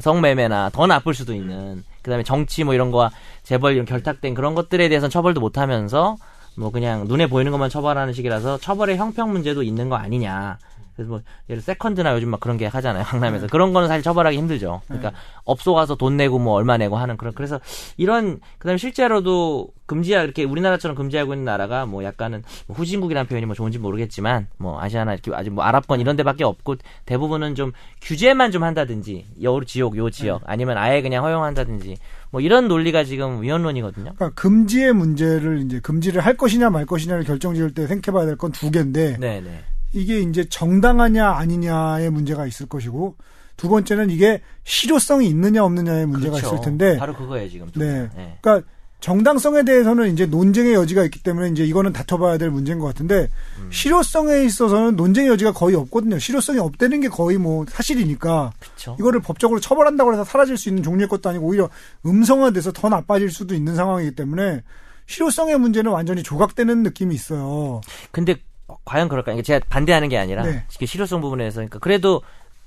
성매매나 더 나쁠 수도 있는. 그다음에 정치 뭐 이런 거와 재벌 이런 결탁된 그런 것들에 대해서는 처벌도 못 하면서 뭐 그냥 눈에 보이는 것만 처벌하는 식이라서 처벌의 형평 문제도 있는 거 아니냐. 그래서 뭐 예를 세컨드나 요즘 막 그런 게 하잖아요, 강남에서. 그런 거는 사실 처벌하기 힘들죠. 그러니까 업소 가서 돈 내고 뭐 얼마 내고 하는 그런. 그래서 이런, 그다음에 실제로도 금지야, 이렇게 우리나라처럼 금지하고 있는 나라가 뭐 약간은 뭐 후진국이라는 표현이 뭐 좋은지 모르겠지만 뭐 아시아나 이렇게 아주 뭐 아랍권 이런 데밖에 없고 대부분은 좀 규제만 좀 한다든지 요 지역 요 지역 아니면 아예 그냥 허용한다든지 뭐 이런 논리가 지금 위헌론이거든요. 그러니까 금지의 문제를 이제 금지를 할 것이냐 말 것이냐를 결정지을 때 생각해봐야 될 건 두 개인데. 네네. 이게 이제 정당하냐 아니냐의 문제가 있을 것이고, 두 번째는 이게 실효성이 있느냐 없느냐의 문제가 그렇죠. 있을 텐데. 바로 그거예요 지금. 네. 네. 그러니까 정당성에 대해서는 이제 논쟁의 여지가 있기 때문에 이제 이거는 다퉈봐야 될 문제인 것 같은데, 실효성에 있어서는 논쟁의 여지가 거의 없거든요. 실효성이 없다는 게 거의 뭐 사실이니까. 그쵸. 이거를 법적으로 처벌한다고 해서 사라질 수 있는 종류의 것도 아니고 오히려 음성화돼서 더 나빠질 수도 있는 상황이기 때문에 실효성의 문제는 완전히 조각되는 느낌이 있어요. 근데 과연 그럴까? 그러니까 제가 반대하는 게 아니라 네. 실효성 부분에서 그러니까 그래도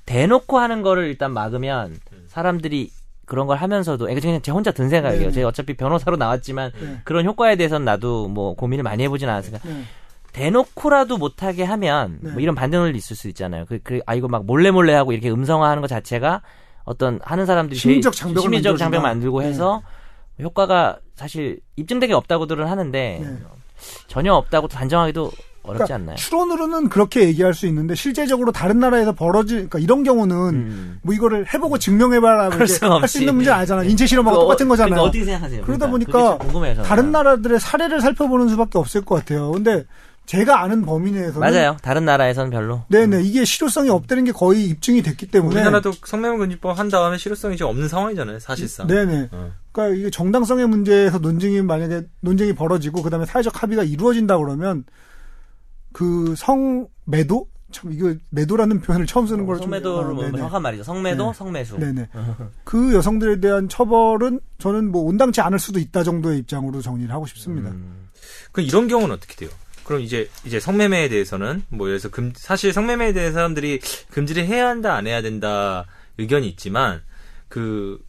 대놓고 하는 거를 일단 막으면 사람들이 그런 걸 하면서도 그냥 제 혼자 든 생각이에요. 제가 어차피 변호사로 나왔지만 그런 효과에 대해서는 나도 뭐 고민을 많이 해보진 않았으니까 대놓고라도 못하게 하면 뭐 이런 반대 논리 있을 수 있잖아요. 아 이거 막 몰래 하고 이렇게 음성화하는 것 자체가 어떤 하는 사람들이 심리적 장벽 만들고 해서 효과가 사실 입증되게 없다고들은 하는데 전혀 없다고 단정하기도 어렵지 그러니까 않나요? 추론으로는 그렇게 얘기할 수 있는데 실제적으로 다른 나라에서 그러니까 이런 경우는 뭐 이거를 해보고 증명해봐라 할 수 있는 문제는 아니잖아. 인체 실험하고 똑같은 거잖아요. 그러니까 어떻게 생각하세요? 그러다 보니까 다른 나라들의 사례를 살펴보는 수밖에 없을 것 같아요. 근데 제가 아는 범위 내에서는 맞아요. 다른 나라에서는 별로. 네네 이게 실효성이 없다는 게 거의 입증이 됐기 때문에 우리나라도 성매매금지법 한 다음에 실효성이 지금 없는 상황이잖아요, 사실상. 네네. 그러니까 이게 정당성의 문제에서 만약에 논쟁이 벌어지고 그다음에 사회적 합의가 이루어진다 그러면. 그 성매도? 참 이거 매도라는 표현을 처음 쓰는 거라 좀 성매도로 정확한 말이죠. 성매도, 네. 성매수. 네네. 그 여성들에 대한 처벌은 저는 뭐 온당치 않을 수도 있다 정도의 입장으로 정리를 하고 싶습니다. 그럼 이런 경우는 어떻게 돼요? 그럼 이제 성매매에 대해서는 뭐 여기서 사실 성매매에 대해 사람들이 금지를 해야 한다 안 해야 된다 의견이 있지만 그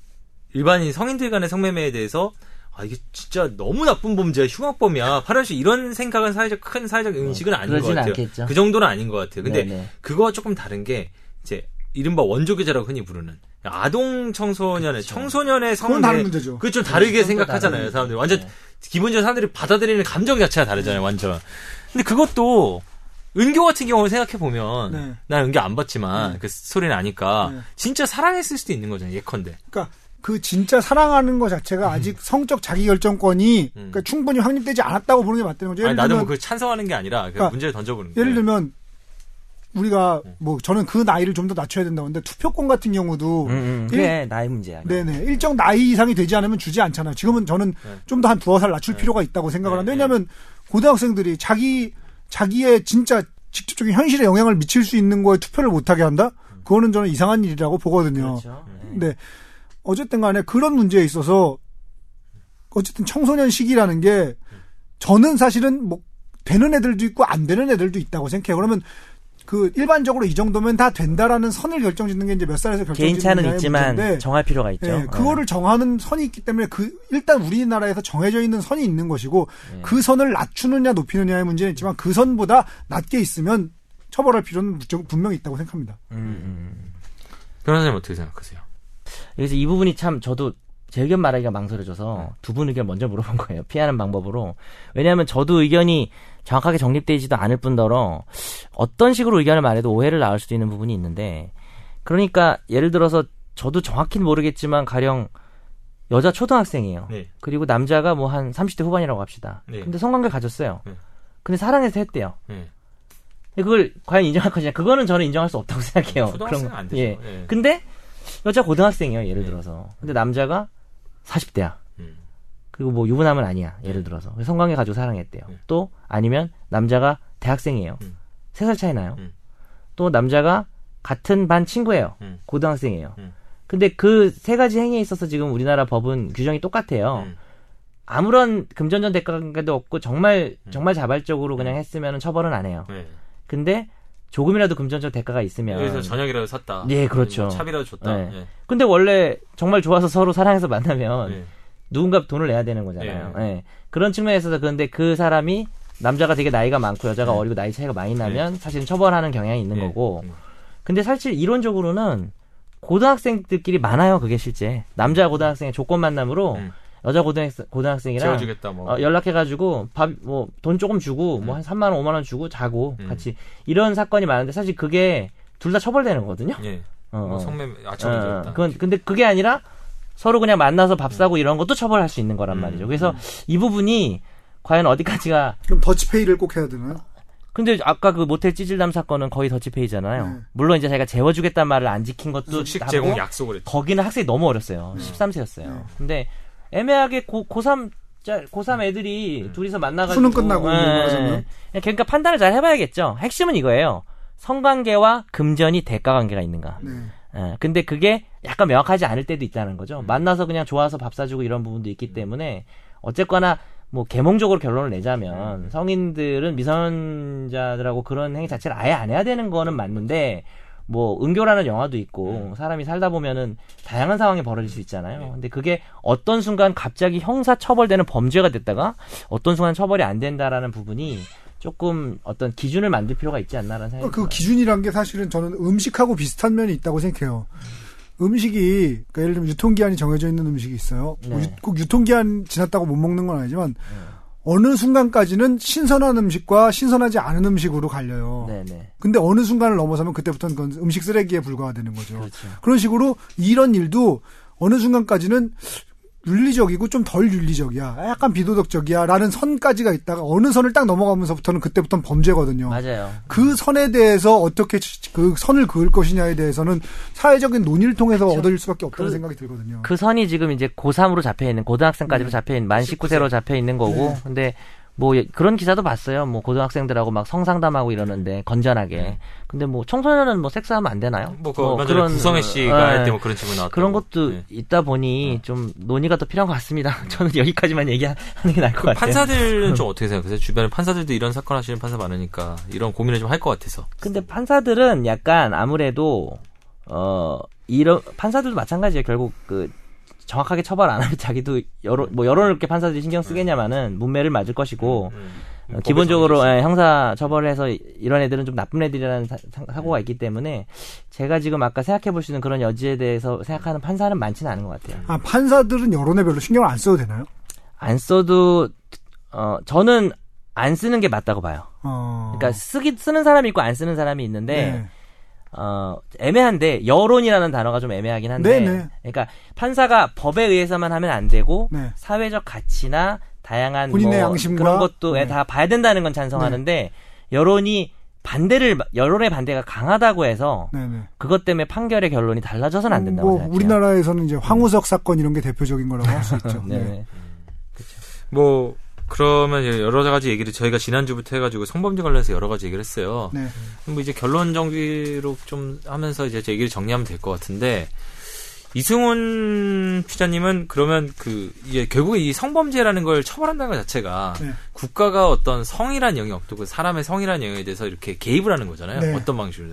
일반인 성인들 간의 성매매에 대해서. 아, 이게 진짜 너무 나쁜 범죄야, 흉악범이야. 8년씩 이런 생각은 큰 사회적 인식은 아닌 것 같아요. 않겠죠. 그 정도는 아닌 것 같아요. 근데 그거와 조금 다른 게, 이제, 이른바 원조교제라고 흔히 부르는, 아동 청소년의, 그쵸. 청소년의 성매. 그건 다른 문제죠. 그게 좀 다르게 생각하잖아요, 사람들이. 완전, 기본적으로 사람들이 받아들이는 감정 자체가 다르잖아요, 완전. 근데 그것도, 은교 같은 경우를 생각해보면, 난 은교 안 봤지만, 그 소리는 아니까, 진짜 사랑했을 수도 있는 거잖아요, 예컨대. 그러니까 그 진짜 사랑하는 것 자체가 아직 성적 자기결정권이 그러니까 충분히 확립되지 않았다고 보는 게 맞다는 거죠. 예를 들면, 나도 뭐 그걸 찬성하는 게 아니라 그러니까 문제를 던져보는 거예요. 예를 들면 우리가 뭐 저는 그 나이를 좀 더 낮춰야 된다고 하는데 투표권 같은 경우도 그래 나이 문제야. 네네 일정 나이 이상이 되지 않으면 주지 않잖아요. 지금은 저는 좀 더 한 두어 살 낮출 필요가 있다고 생각을 하는데 왜냐하면 고등학생들이 자기의 진짜 직접적인 현실에 영향을 미칠 수 있는 거에 투표를 못하게 한다? 그거는 저는 이상한 일이라고 보거든요. 그렇죠. 네. 어쨌든 간에 그런 문제에 있어서 어쨌든 청소년 시기라는 게 저는 사실은 뭐 되는 애들도 있고 안 되는 애들도 있다고 생각해요. 그러면 그 일반적으로 이 정도면 다 된다라는 선을 결정짓는 게 이제 몇 살에서 결정짓는 개인차는 있지만 문제인데, 정할 필요가 있죠. 네, 그거를 정하는 선이 있기 때문에 일단 우리나라에서 정해져 있는 선이 있는 것이고 그 선을 낮추느냐 높이느냐의 문제는 있지만 그 선보다 낮게 있으면 처벌할 필요는 분명히 있다고 생각합니다. 변호사님 어떻게 생각하세요? 그래서 이 부분이 참 저도 제 의견 말하기가 망설여져서 두 분 의견 먼저 물어본 거예요. 피하는 방법으로. 왜냐하면 저도 의견이 정확하게 정립되지도 않을 뿐더러 어떤 식으로 의견을 말해도 오해를 낳을 수도 있는 부분이 있는데 그러니까 예를 들어서 저도 정확히는 모르겠지만 가령 여자 초등학생이에요. 네. 그리고 남자가 뭐 한 30대 후반이라고 합시다. 네. 근데 성관계를 가졌어요. 네. 근데 사랑해서 했대요. 네. 그걸 과연 인정할 것이냐. 그거는 저는 인정할 수 없다고 생각해요. 초등학생은 안 되죠. 예. 네. 근데 여자 고등학생이에요, 예를 들어서. 근데 남자가 40대야. 그리고 뭐 유부남은 아니야, 예를 들어서. 성관계 가지고 사랑했대요. 또 아니면 남자가 대학생이에요. 3살 차이 나요. 또 남자가 같은 반 친구예요. 고등학생이에요. 근데 그 세 가지 행위에 있어서 지금 우리나라 법은 규정이 똑같아요. 아무런 금전적 대가도 없고 정말 자발적으로 그냥 했으면 처벌은 안 해요. 근데 조금이라도 금전적 대가가 있으면. 그래서 저녁이라도 샀다. 예, 그렇죠. 차비라도 줬다. 네. 예. 근데 원래 정말 좋아서 서로 사랑해서 만나면 누군가 돈을 내야 되는 거잖아요. 예. 예. 그런 측면에서 그런데 그 사람이 남자가 되게 나이가 많고 여자가 어리고 나이 차이가 많이 나면 사실은 처벌하는 경향이 있는 거고. 근데 사실 이론적으로는 고등학생들끼리 많아요. 그게 실제 남자 고등학생의 조건 만남으로 여자 고등학생이랑 재워주겠다, 뭐. 연락해가지고 밥 뭐 돈 조금 주고 뭐 한 3만 원, 5만 원 주고 자고 같이 이런 사건이 많은데 사실 그게 둘 다 처벌되는 거거든요. 예. 뭐 성매매 아청이었다. 근데 그게 아니라 서로 그냥 만나서 밥 사고 이런 것도 처벌할 수 있는 거란 말이죠. 그래서 이 부분이 과연 어디까지가 그럼 더치페이를 꼭 해야 되나요? 근데 아까 그 모텔 찌질남 사건은 거의 더치페이잖아요. 물론 이제 자기가 재워주겠다는 말을 안 지킨 것도 숙식 제공 약속을 했죠. 거기는 학생이 너무 어렸어요. 13세였어요. 근데 애매하게 고3 애들이 둘이서 만나가지고 수능 끝나고 그러니까 판단을 잘 해봐야겠죠. 핵심은 이거예요. 성관계와 금전이 대가관계가 있는가. 근데 그게 약간 명확하지 않을 때도 있다는 거죠. 만나서 그냥 좋아서 밥 사주고 이런 부분도 있기 때문에 어쨌거나 뭐 계몽적으로 결론을 내자면 성인들은 미성년자들하고 그런 행위 자체를 아예 안 해야 되는 거는 맞는데 뭐 은교라는 영화도 있고 사람이 살다 보면은 다양한 상황이 벌어질 수 있잖아요. 근데 그게 어떤 순간 갑자기 형사 처벌되는 범죄가 됐다가 어떤 순간 처벌이 안 된다라는 부분이 조금 어떤 기준을 만들 필요가 있지 않나라는 생각이 들어요. 그 기준이란 게 사실은 저는 음식하고 비슷한 면이 있다고 생각해요. 음식이, 그러니까 예를 들면 유통기한이 정해져 있는 음식이 있어요. 네. 꼭 유통기한 지났다고 못 먹는 건 아니지만, 어느 순간까지는 신선한 음식과 신선하지 않은 음식으로 갈려요. 네네. 근데 어느 순간을 넘어서면 그때부터는 그건 음식 쓰레기에 불과가 되는 거죠. 그렇죠. 그런 식으로 이런 일도 어느 순간까지는 윤리적이고 좀 덜 윤리적이야. 약간 비도덕적이야. 라는 선까지가 있다가 어느 선을 딱 넘어가면서부터는 그때부터는 범죄거든요. 맞아요. 그 선에 대해서 어떻게 그 선을 그을 것이냐에 대해서는 사회적인 논의를 통해서 그렇죠. 얻을 수밖에 없다는 생각이 들거든요. 그 선이 지금 이제 고3으로 잡혀있는, 고등학생까지로 잡혀있는, 만 19세로 잡혀있는 거고. 근데 뭐 그런 기사도 봤어요. 뭐 고등학생들하고 막 성상담하고 이러는데 건전하게. 근데 뭐 청소년은 뭐 섹스하면 안 되나요? 뭐 그런 구성애 씨가 할 때 뭐 그런 질문 나왔던 그런 것도 있다 보니 좀 논의가 더 필요한 것 같습니다. 저는 여기까지만 얘기하는 게 나을 것 같아요. 판사들은 좀 어떻게 생각하세요? 주변에 판사들도 이런 사건 하시는 판사 많으니까 이런 고민을 좀 할 것 같아서. 근데 판사들은 약간 아무래도 이런 판사들도 마찬가지예요. 결국 그 정확하게 처벌 안 하면 자기도 여론을 판사들이 신경 쓰겠냐마는 문매를 맞을 것이고 기본적으로 형사 처벌해서 이런 애들은 좀 나쁜 애들이라는 사고가 있기 때문에 제가 지금 아까 생각해 볼 수 있는 그런 여지에 대해서 생각하는 판사는 많지는 않은 것 같아요. 아 판사들은 여론에 별로 신경을 안 써도 되나요? 안 써도 저는 안 쓰는 게 맞다고 봐요. 그러니까 쓰는 사람이 있고 안 쓰는 사람이 있는데. 네. 애매한데 여론이라는 단어가 좀 애매하긴 한데 네네. 그러니까 판사가 법에 의해서만 하면 안 되고 네. 사회적 가치나 다양한 본인의 양심과 그런 것도 다 봐야 된다는 건 찬성하는데 여론이 여론의 반대가 강하다고 해서 그것 때문에 판결의 결론이 달라져서는 안 된다고 생각해요. 우리나라에서는 이제 황우석 사건 이런 게 대표적인 거라고 할 수 있죠. 그렇죠. 뭐 그러면 여러 가지 얘기를 저희가 지난주부터 해가지고 성범죄 관련해서 여러 가지 얘기를 했어요. 뭐 이제 결론 정리로 좀 하면서 이제 얘기를 정리하면 될 것 같은데 이승훈 피자님은 그러면 그 이제 결국에 이 성범죄라는 걸 처벌한다는 것 자체가 국가가 어떤 성이란 영역 또 그 사람의 성이란 영역에 대해서 이렇게 개입을 하는 거잖아요. 어떤 방식으로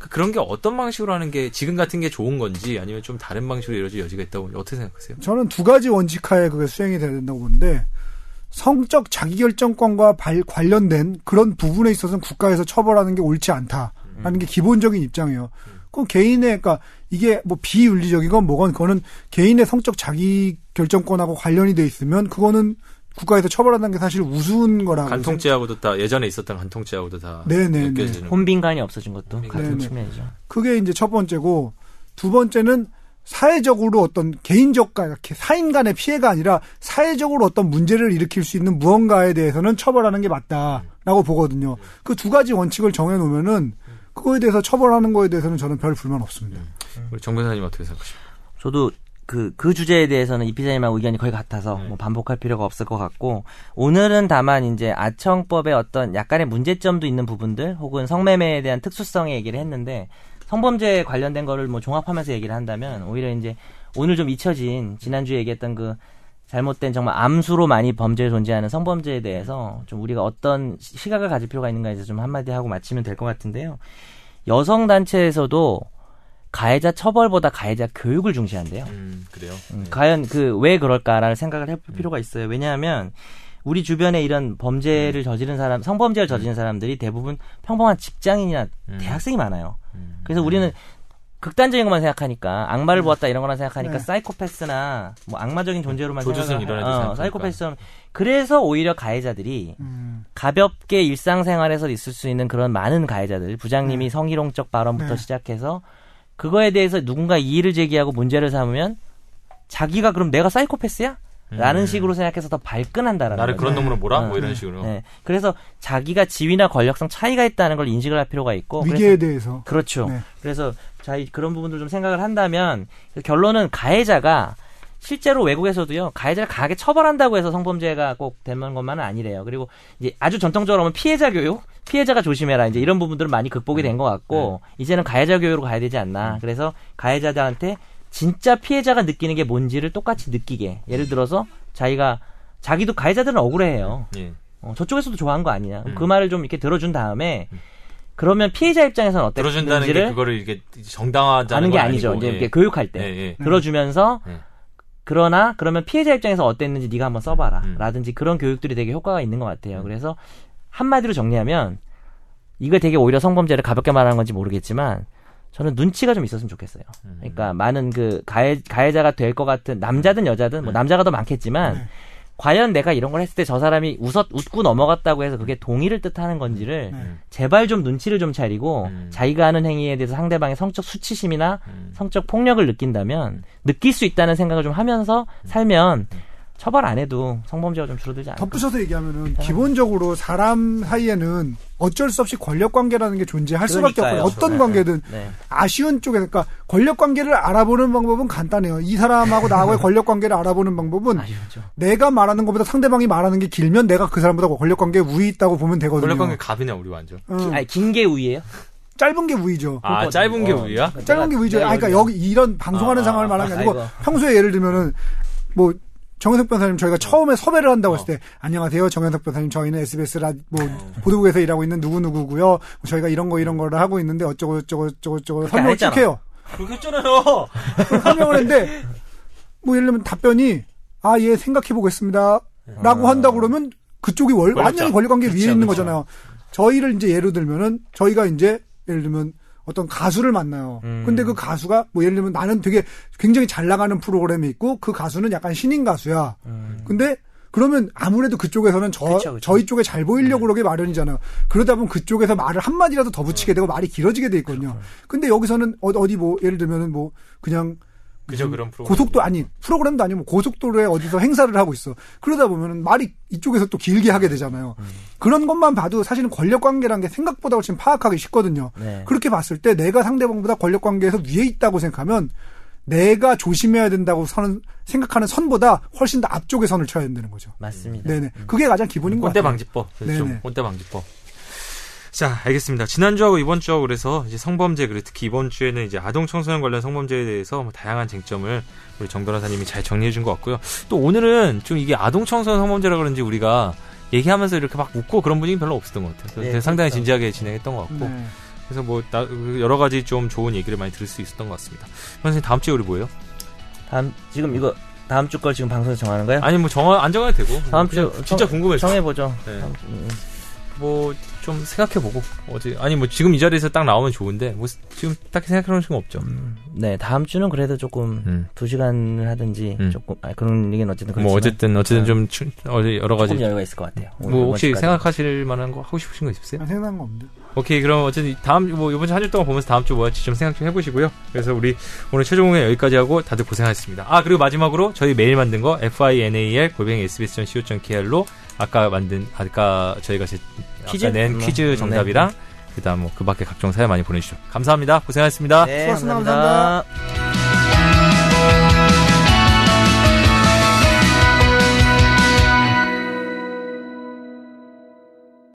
그런 게 어떤 방식으로 하는 게 지금 같은 게 좋은 건지 아니면 좀 다른 방식으로 이루어질 여지가 있다고 어떻게 생각하세요? 저는 두 가지 원칙하에 그게 수행이 돼야 된다고 보는데. 성적 자기결정권과 관련된 그런 부분에 있어서는 국가에서 처벌하는 게 옳지 않다라는 게 기본적인 입장이에요. 그건 개인의, 그러니까 이게 뭐 비윤리적이건 뭐건 그거는 개인의 성적 자기결정권하고 관련이 돼 있으면 그거는 국가에서 처벌한다는 게 사실 우스운 거라. 간통죄하고도 다 예전에 있었던 간통죄하고도 다 느껴지는. 혼빈관이 없어진 것도 같은 측면이죠. 그게 이제 첫 번째고 두 번째는. 사회적으로 어떤 개인적과 사인 간의 피해가 아니라 사회적으로 어떤 문제를 일으킬 수 있는 무언가에 대해서는 처벌하는 게 맞다라고 보거든요. 그 두 가지 원칙을 정해놓으면은 그거에 대해서 처벌하는 거에 대해서는 저는 별 불만 없습니다. 우리 정 변호사님 어떻게 생각하십니까? 저도 그 주제에 대해서는 이 피자님하고 의견이 거의 같아서 뭐 반복할 필요가 없을 것 같고 오늘은 다만 이제 아청법의 어떤 약간의 문제점도 있는 부분들 혹은 성매매에 대한 특수성의 얘기를 했는데 성범죄에 관련된 거를 뭐 종합하면서 얘기를 한다면 오히려 이제 오늘 좀 잊혀진 지난주에 얘기했던 그 잘못된 정말 암수로 많이 범죄에 존재하는 성범죄에 대해서 좀 우리가 어떤 시각을 가질 필요가 있는가에 대해서 좀 한마디 하고 마치면 될 것 같은데요. 여성단체에서도 가해자 처벌보다 가해자 교육을 중시한대요. 그래요? 과연 왜 그럴까라는 생각을 해볼 필요가 있어요. 왜냐하면 우리 주변에 이런 범죄를 저지른 사람, 성범죄를 저지른 사람들이 대부분 평범한 직장인이나 대학생이 많아요. 그래서 우리는 극단적인 것만 생각하니까, 악마를 보았다 이런 거만 생각하니까, 사이코패스나 뭐 악마적인 존재로만 조두순 이런 애들 생각하니까. 사이코패스처럼. 그래서 오히려 가해자들이 가볍게 일상생활에서 있을 수 있는 그런 많은 가해자들, 부장님이 성희롱적 발언부터 시작해서 그거에 대해서 누군가 이의를 제기하고 문제를 삼으면 자기가 그럼 내가 사이코패스야? 라는 식으로 생각해서 더 발끈한다라는 나를 거예요. 그런 놈으로 몰아? 뭐 이런 식으로. 네. 그래서 자기가 지위나 권력성 차이가 있다는 걸 인식을 할 필요가 있고. 위계에 그래서, 대해서. 그렇죠. 네. 그래서 그런 부분들 좀 생각을 한다면 결론은 가해자가 실제로 외국에서도요. 가해자를 강하게 처벌한다고 해서 성범죄가 꼭 되는 것만은 아니래요. 그리고 이제 아주 전통적으로 하면 피해자 교육? 피해자가 조심해라. 이제 이런 부분들은 많이 극복이 된 것 같고 이제는 가해자 교육으로 가야 되지 않나. 그래서 가해자들한테 진짜 피해자가 느끼는 게 뭔지를 똑같이 느끼게. 예를 들어서 자기도 가해자들은 억울해해요. 예. 저쪽에서도 좋아한 거 아니냐. 그 말을 좀 이렇게 들어준 다음에 그러면 피해자 입장에서는 어땠는지를 들어준다는 게 그거를 이렇게 정당화하는 게 아니죠. 이제 이렇게 교육할 때 들어주면서 그러나 그러면 피해자 입장에서 어땠는지 네가 한번 써봐라. 라든지 그런 교육들이 되게 효과가 있는 것 같아요. 그래서 한마디로 정리하면 이거 되게 오히려 성범죄를 가볍게 말하는 건지 모르겠지만. 저는 눈치가 좀 있었으면 좋겠어요. 그러니까 많은 그 가해자가 될 것 같은 남자든 여자든 뭐 남자가 더 많겠지만 과연 내가 이런 걸 했을 때 저 사람이 웃고 넘어갔다고 해서 그게 동의를 뜻하는 건지를 제발 좀 눈치를 좀 차리고 자기가 하는 행위에 대해서 상대방의 성적 수치심이나 성적 폭력을 느낀다면 느낄 수 있다는 생각을 좀 하면서 살면 처벌 안 해도 성범죄가 좀 줄어들지 않을까. 덧붙여서 얘기하면은 기본적으로 사람 사이에는 어쩔 수 없이 권력 관계라는 게 존재할 수밖에 없고 어떤 관계든 아쉬운 쪽에 그러니까 권력 관계를 알아보는 방법은 간단해요. 이 사람하고 나하고의 권력 관계를 알아보는 방법은 아쉬웠죠. 내가 말하는 것보다 상대방이 말하는 게 길면 내가 그 사람보다 권력 관계에 우위 있다고 보면 되거든요. 권력 관계 갑이냐 우리 완전. 아니 긴 게 우위예요? 짧은 게 우위죠. 아, 짧은 게 우위야? 짧은 게 우위죠. 내가 그러니까 여기 이런 방송하는 상황을 말하는 게 아니고 평소에 예를 들면은 뭐 정연석 변호사님 저희가 처음에 섭외를 한다고 했을 때 안녕하세요 정연석 변호사님 저희는 SBS 뭐 보도국에서 일하고 있는 누구누구고요 저희가 이런 거를 하고 있는데 어쩌고 설명을 쭉 해요. 그렇게 했잖아요. 설명을 했는데 뭐 예를 들면 답변이 아 예 생각해보겠습니다 라고 한다 그러면 그쪽이 완전히 권력관계 위에 있는 거잖아요. 저희를 이제 예로 들면은 저희가 이제 예를 들면 어떤 가수를 만나요. 근데 그 가수가 뭐 예를 들면 나는 되게 굉장히 잘 나가는 프로그램이 있고 그 가수는 약간 신인 가수야. 근데 그러면 아무래도 그쪽에서는 그쵸. 저희 쪽에 잘 보이려고 그러게 마련이잖아요. 그러다 보면 그쪽에서 말을 한마디라도 더 붙이게 되고 말이 길어지게 돼 있거든요. 그쵸. 근데 여기서는 어디 뭐 예를 들면은 뭐 그냥 그죠, 그런 프로그램. 프로그램도 아니고 고속도로에 어디서 행사를 하고 있어. 그러다 보면은 말이 이쪽에서 또 길게 하게 되잖아요. 그런 것만 봐도 사실은 권력 관계라는 게 생각보다 훨씬 파악하기 쉽거든요. 네. 그렇게 봤을 때 내가 상대방보다 권력 관계에서 위에 있다고 생각하면 내가 조심해야 된다고 생각하는 선보다 훨씬 더 앞쪽에 선을 쳐야 된다는 거죠. 맞습니다. 네네. 그게 가장 기본인 것 같아요. 꼰대 방지법. 자, 알겠습니다. 지난주하고 이번주하고 그래서 이제 성범죄, 그리고 특히 이번주에는 이제 아동 청소년 관련 성범죄에 대해서 뭐 다양한 쟁점을 우리 정 변호사님이 잘 정리해준 것 같고요. 또 오늘은 좀 이게 아동 청소년 성범죄라 그런지 우리가 얘기하면서 이렇게 막 웃고 그런 분위기 별로 없었던 것 같아요. 그래서 상당히 진지하게 진행했던 것 같고. 그래서 뭐 여러 가지 좀 좋은 얘기를 많이 들을 수 있었던 것 같습니다. 선생님, 다음 주에 우리 뭐예요? 지금 이거. 다음 주 걸 지금 방송에서 정하는 거예요? 아니, 뭐 안 정해도 되고. 다음 주. 진짜 궁금해요. 정해보죠. 네. 뭐 좀 생각해보고 지금 이 자리에서 딱 나오면 좋은데 뭐 지금 딱히 생각해놓은 시간 없죠. 네, 다음 주는 그래도 조금 2시간을 하든지 조금 그런 얘기는 어쨌든 그렇지만 뭐 어쨌든 좀 여러 가지 조금 여유가 있을 것 같아요. 뭐 혹시 생각하실 만한 거 하고 싶으신 거 있으세요? 생각한 거 없는데. 오케이, 그럼 어쨌든 이번 주 한 주 동안 보면서 다음 주 뭐 할지 좀 생각 좀 해보시고요. 그래서 우리 오늘 최종 공연 여기까지 하고 다들 고생하셨습니다. 아, 그리고 마지막으로 저희 메일 만든 거 final@sbs.co.kr로 아까 저희가 낸 퀴즈 정답이랑 그다음 뭐 그 밖에 각종 사연 많이 보내주시죠. 감사합니다. 고생하셨습니다. 네, 수고하셨습니다. 감사합니다.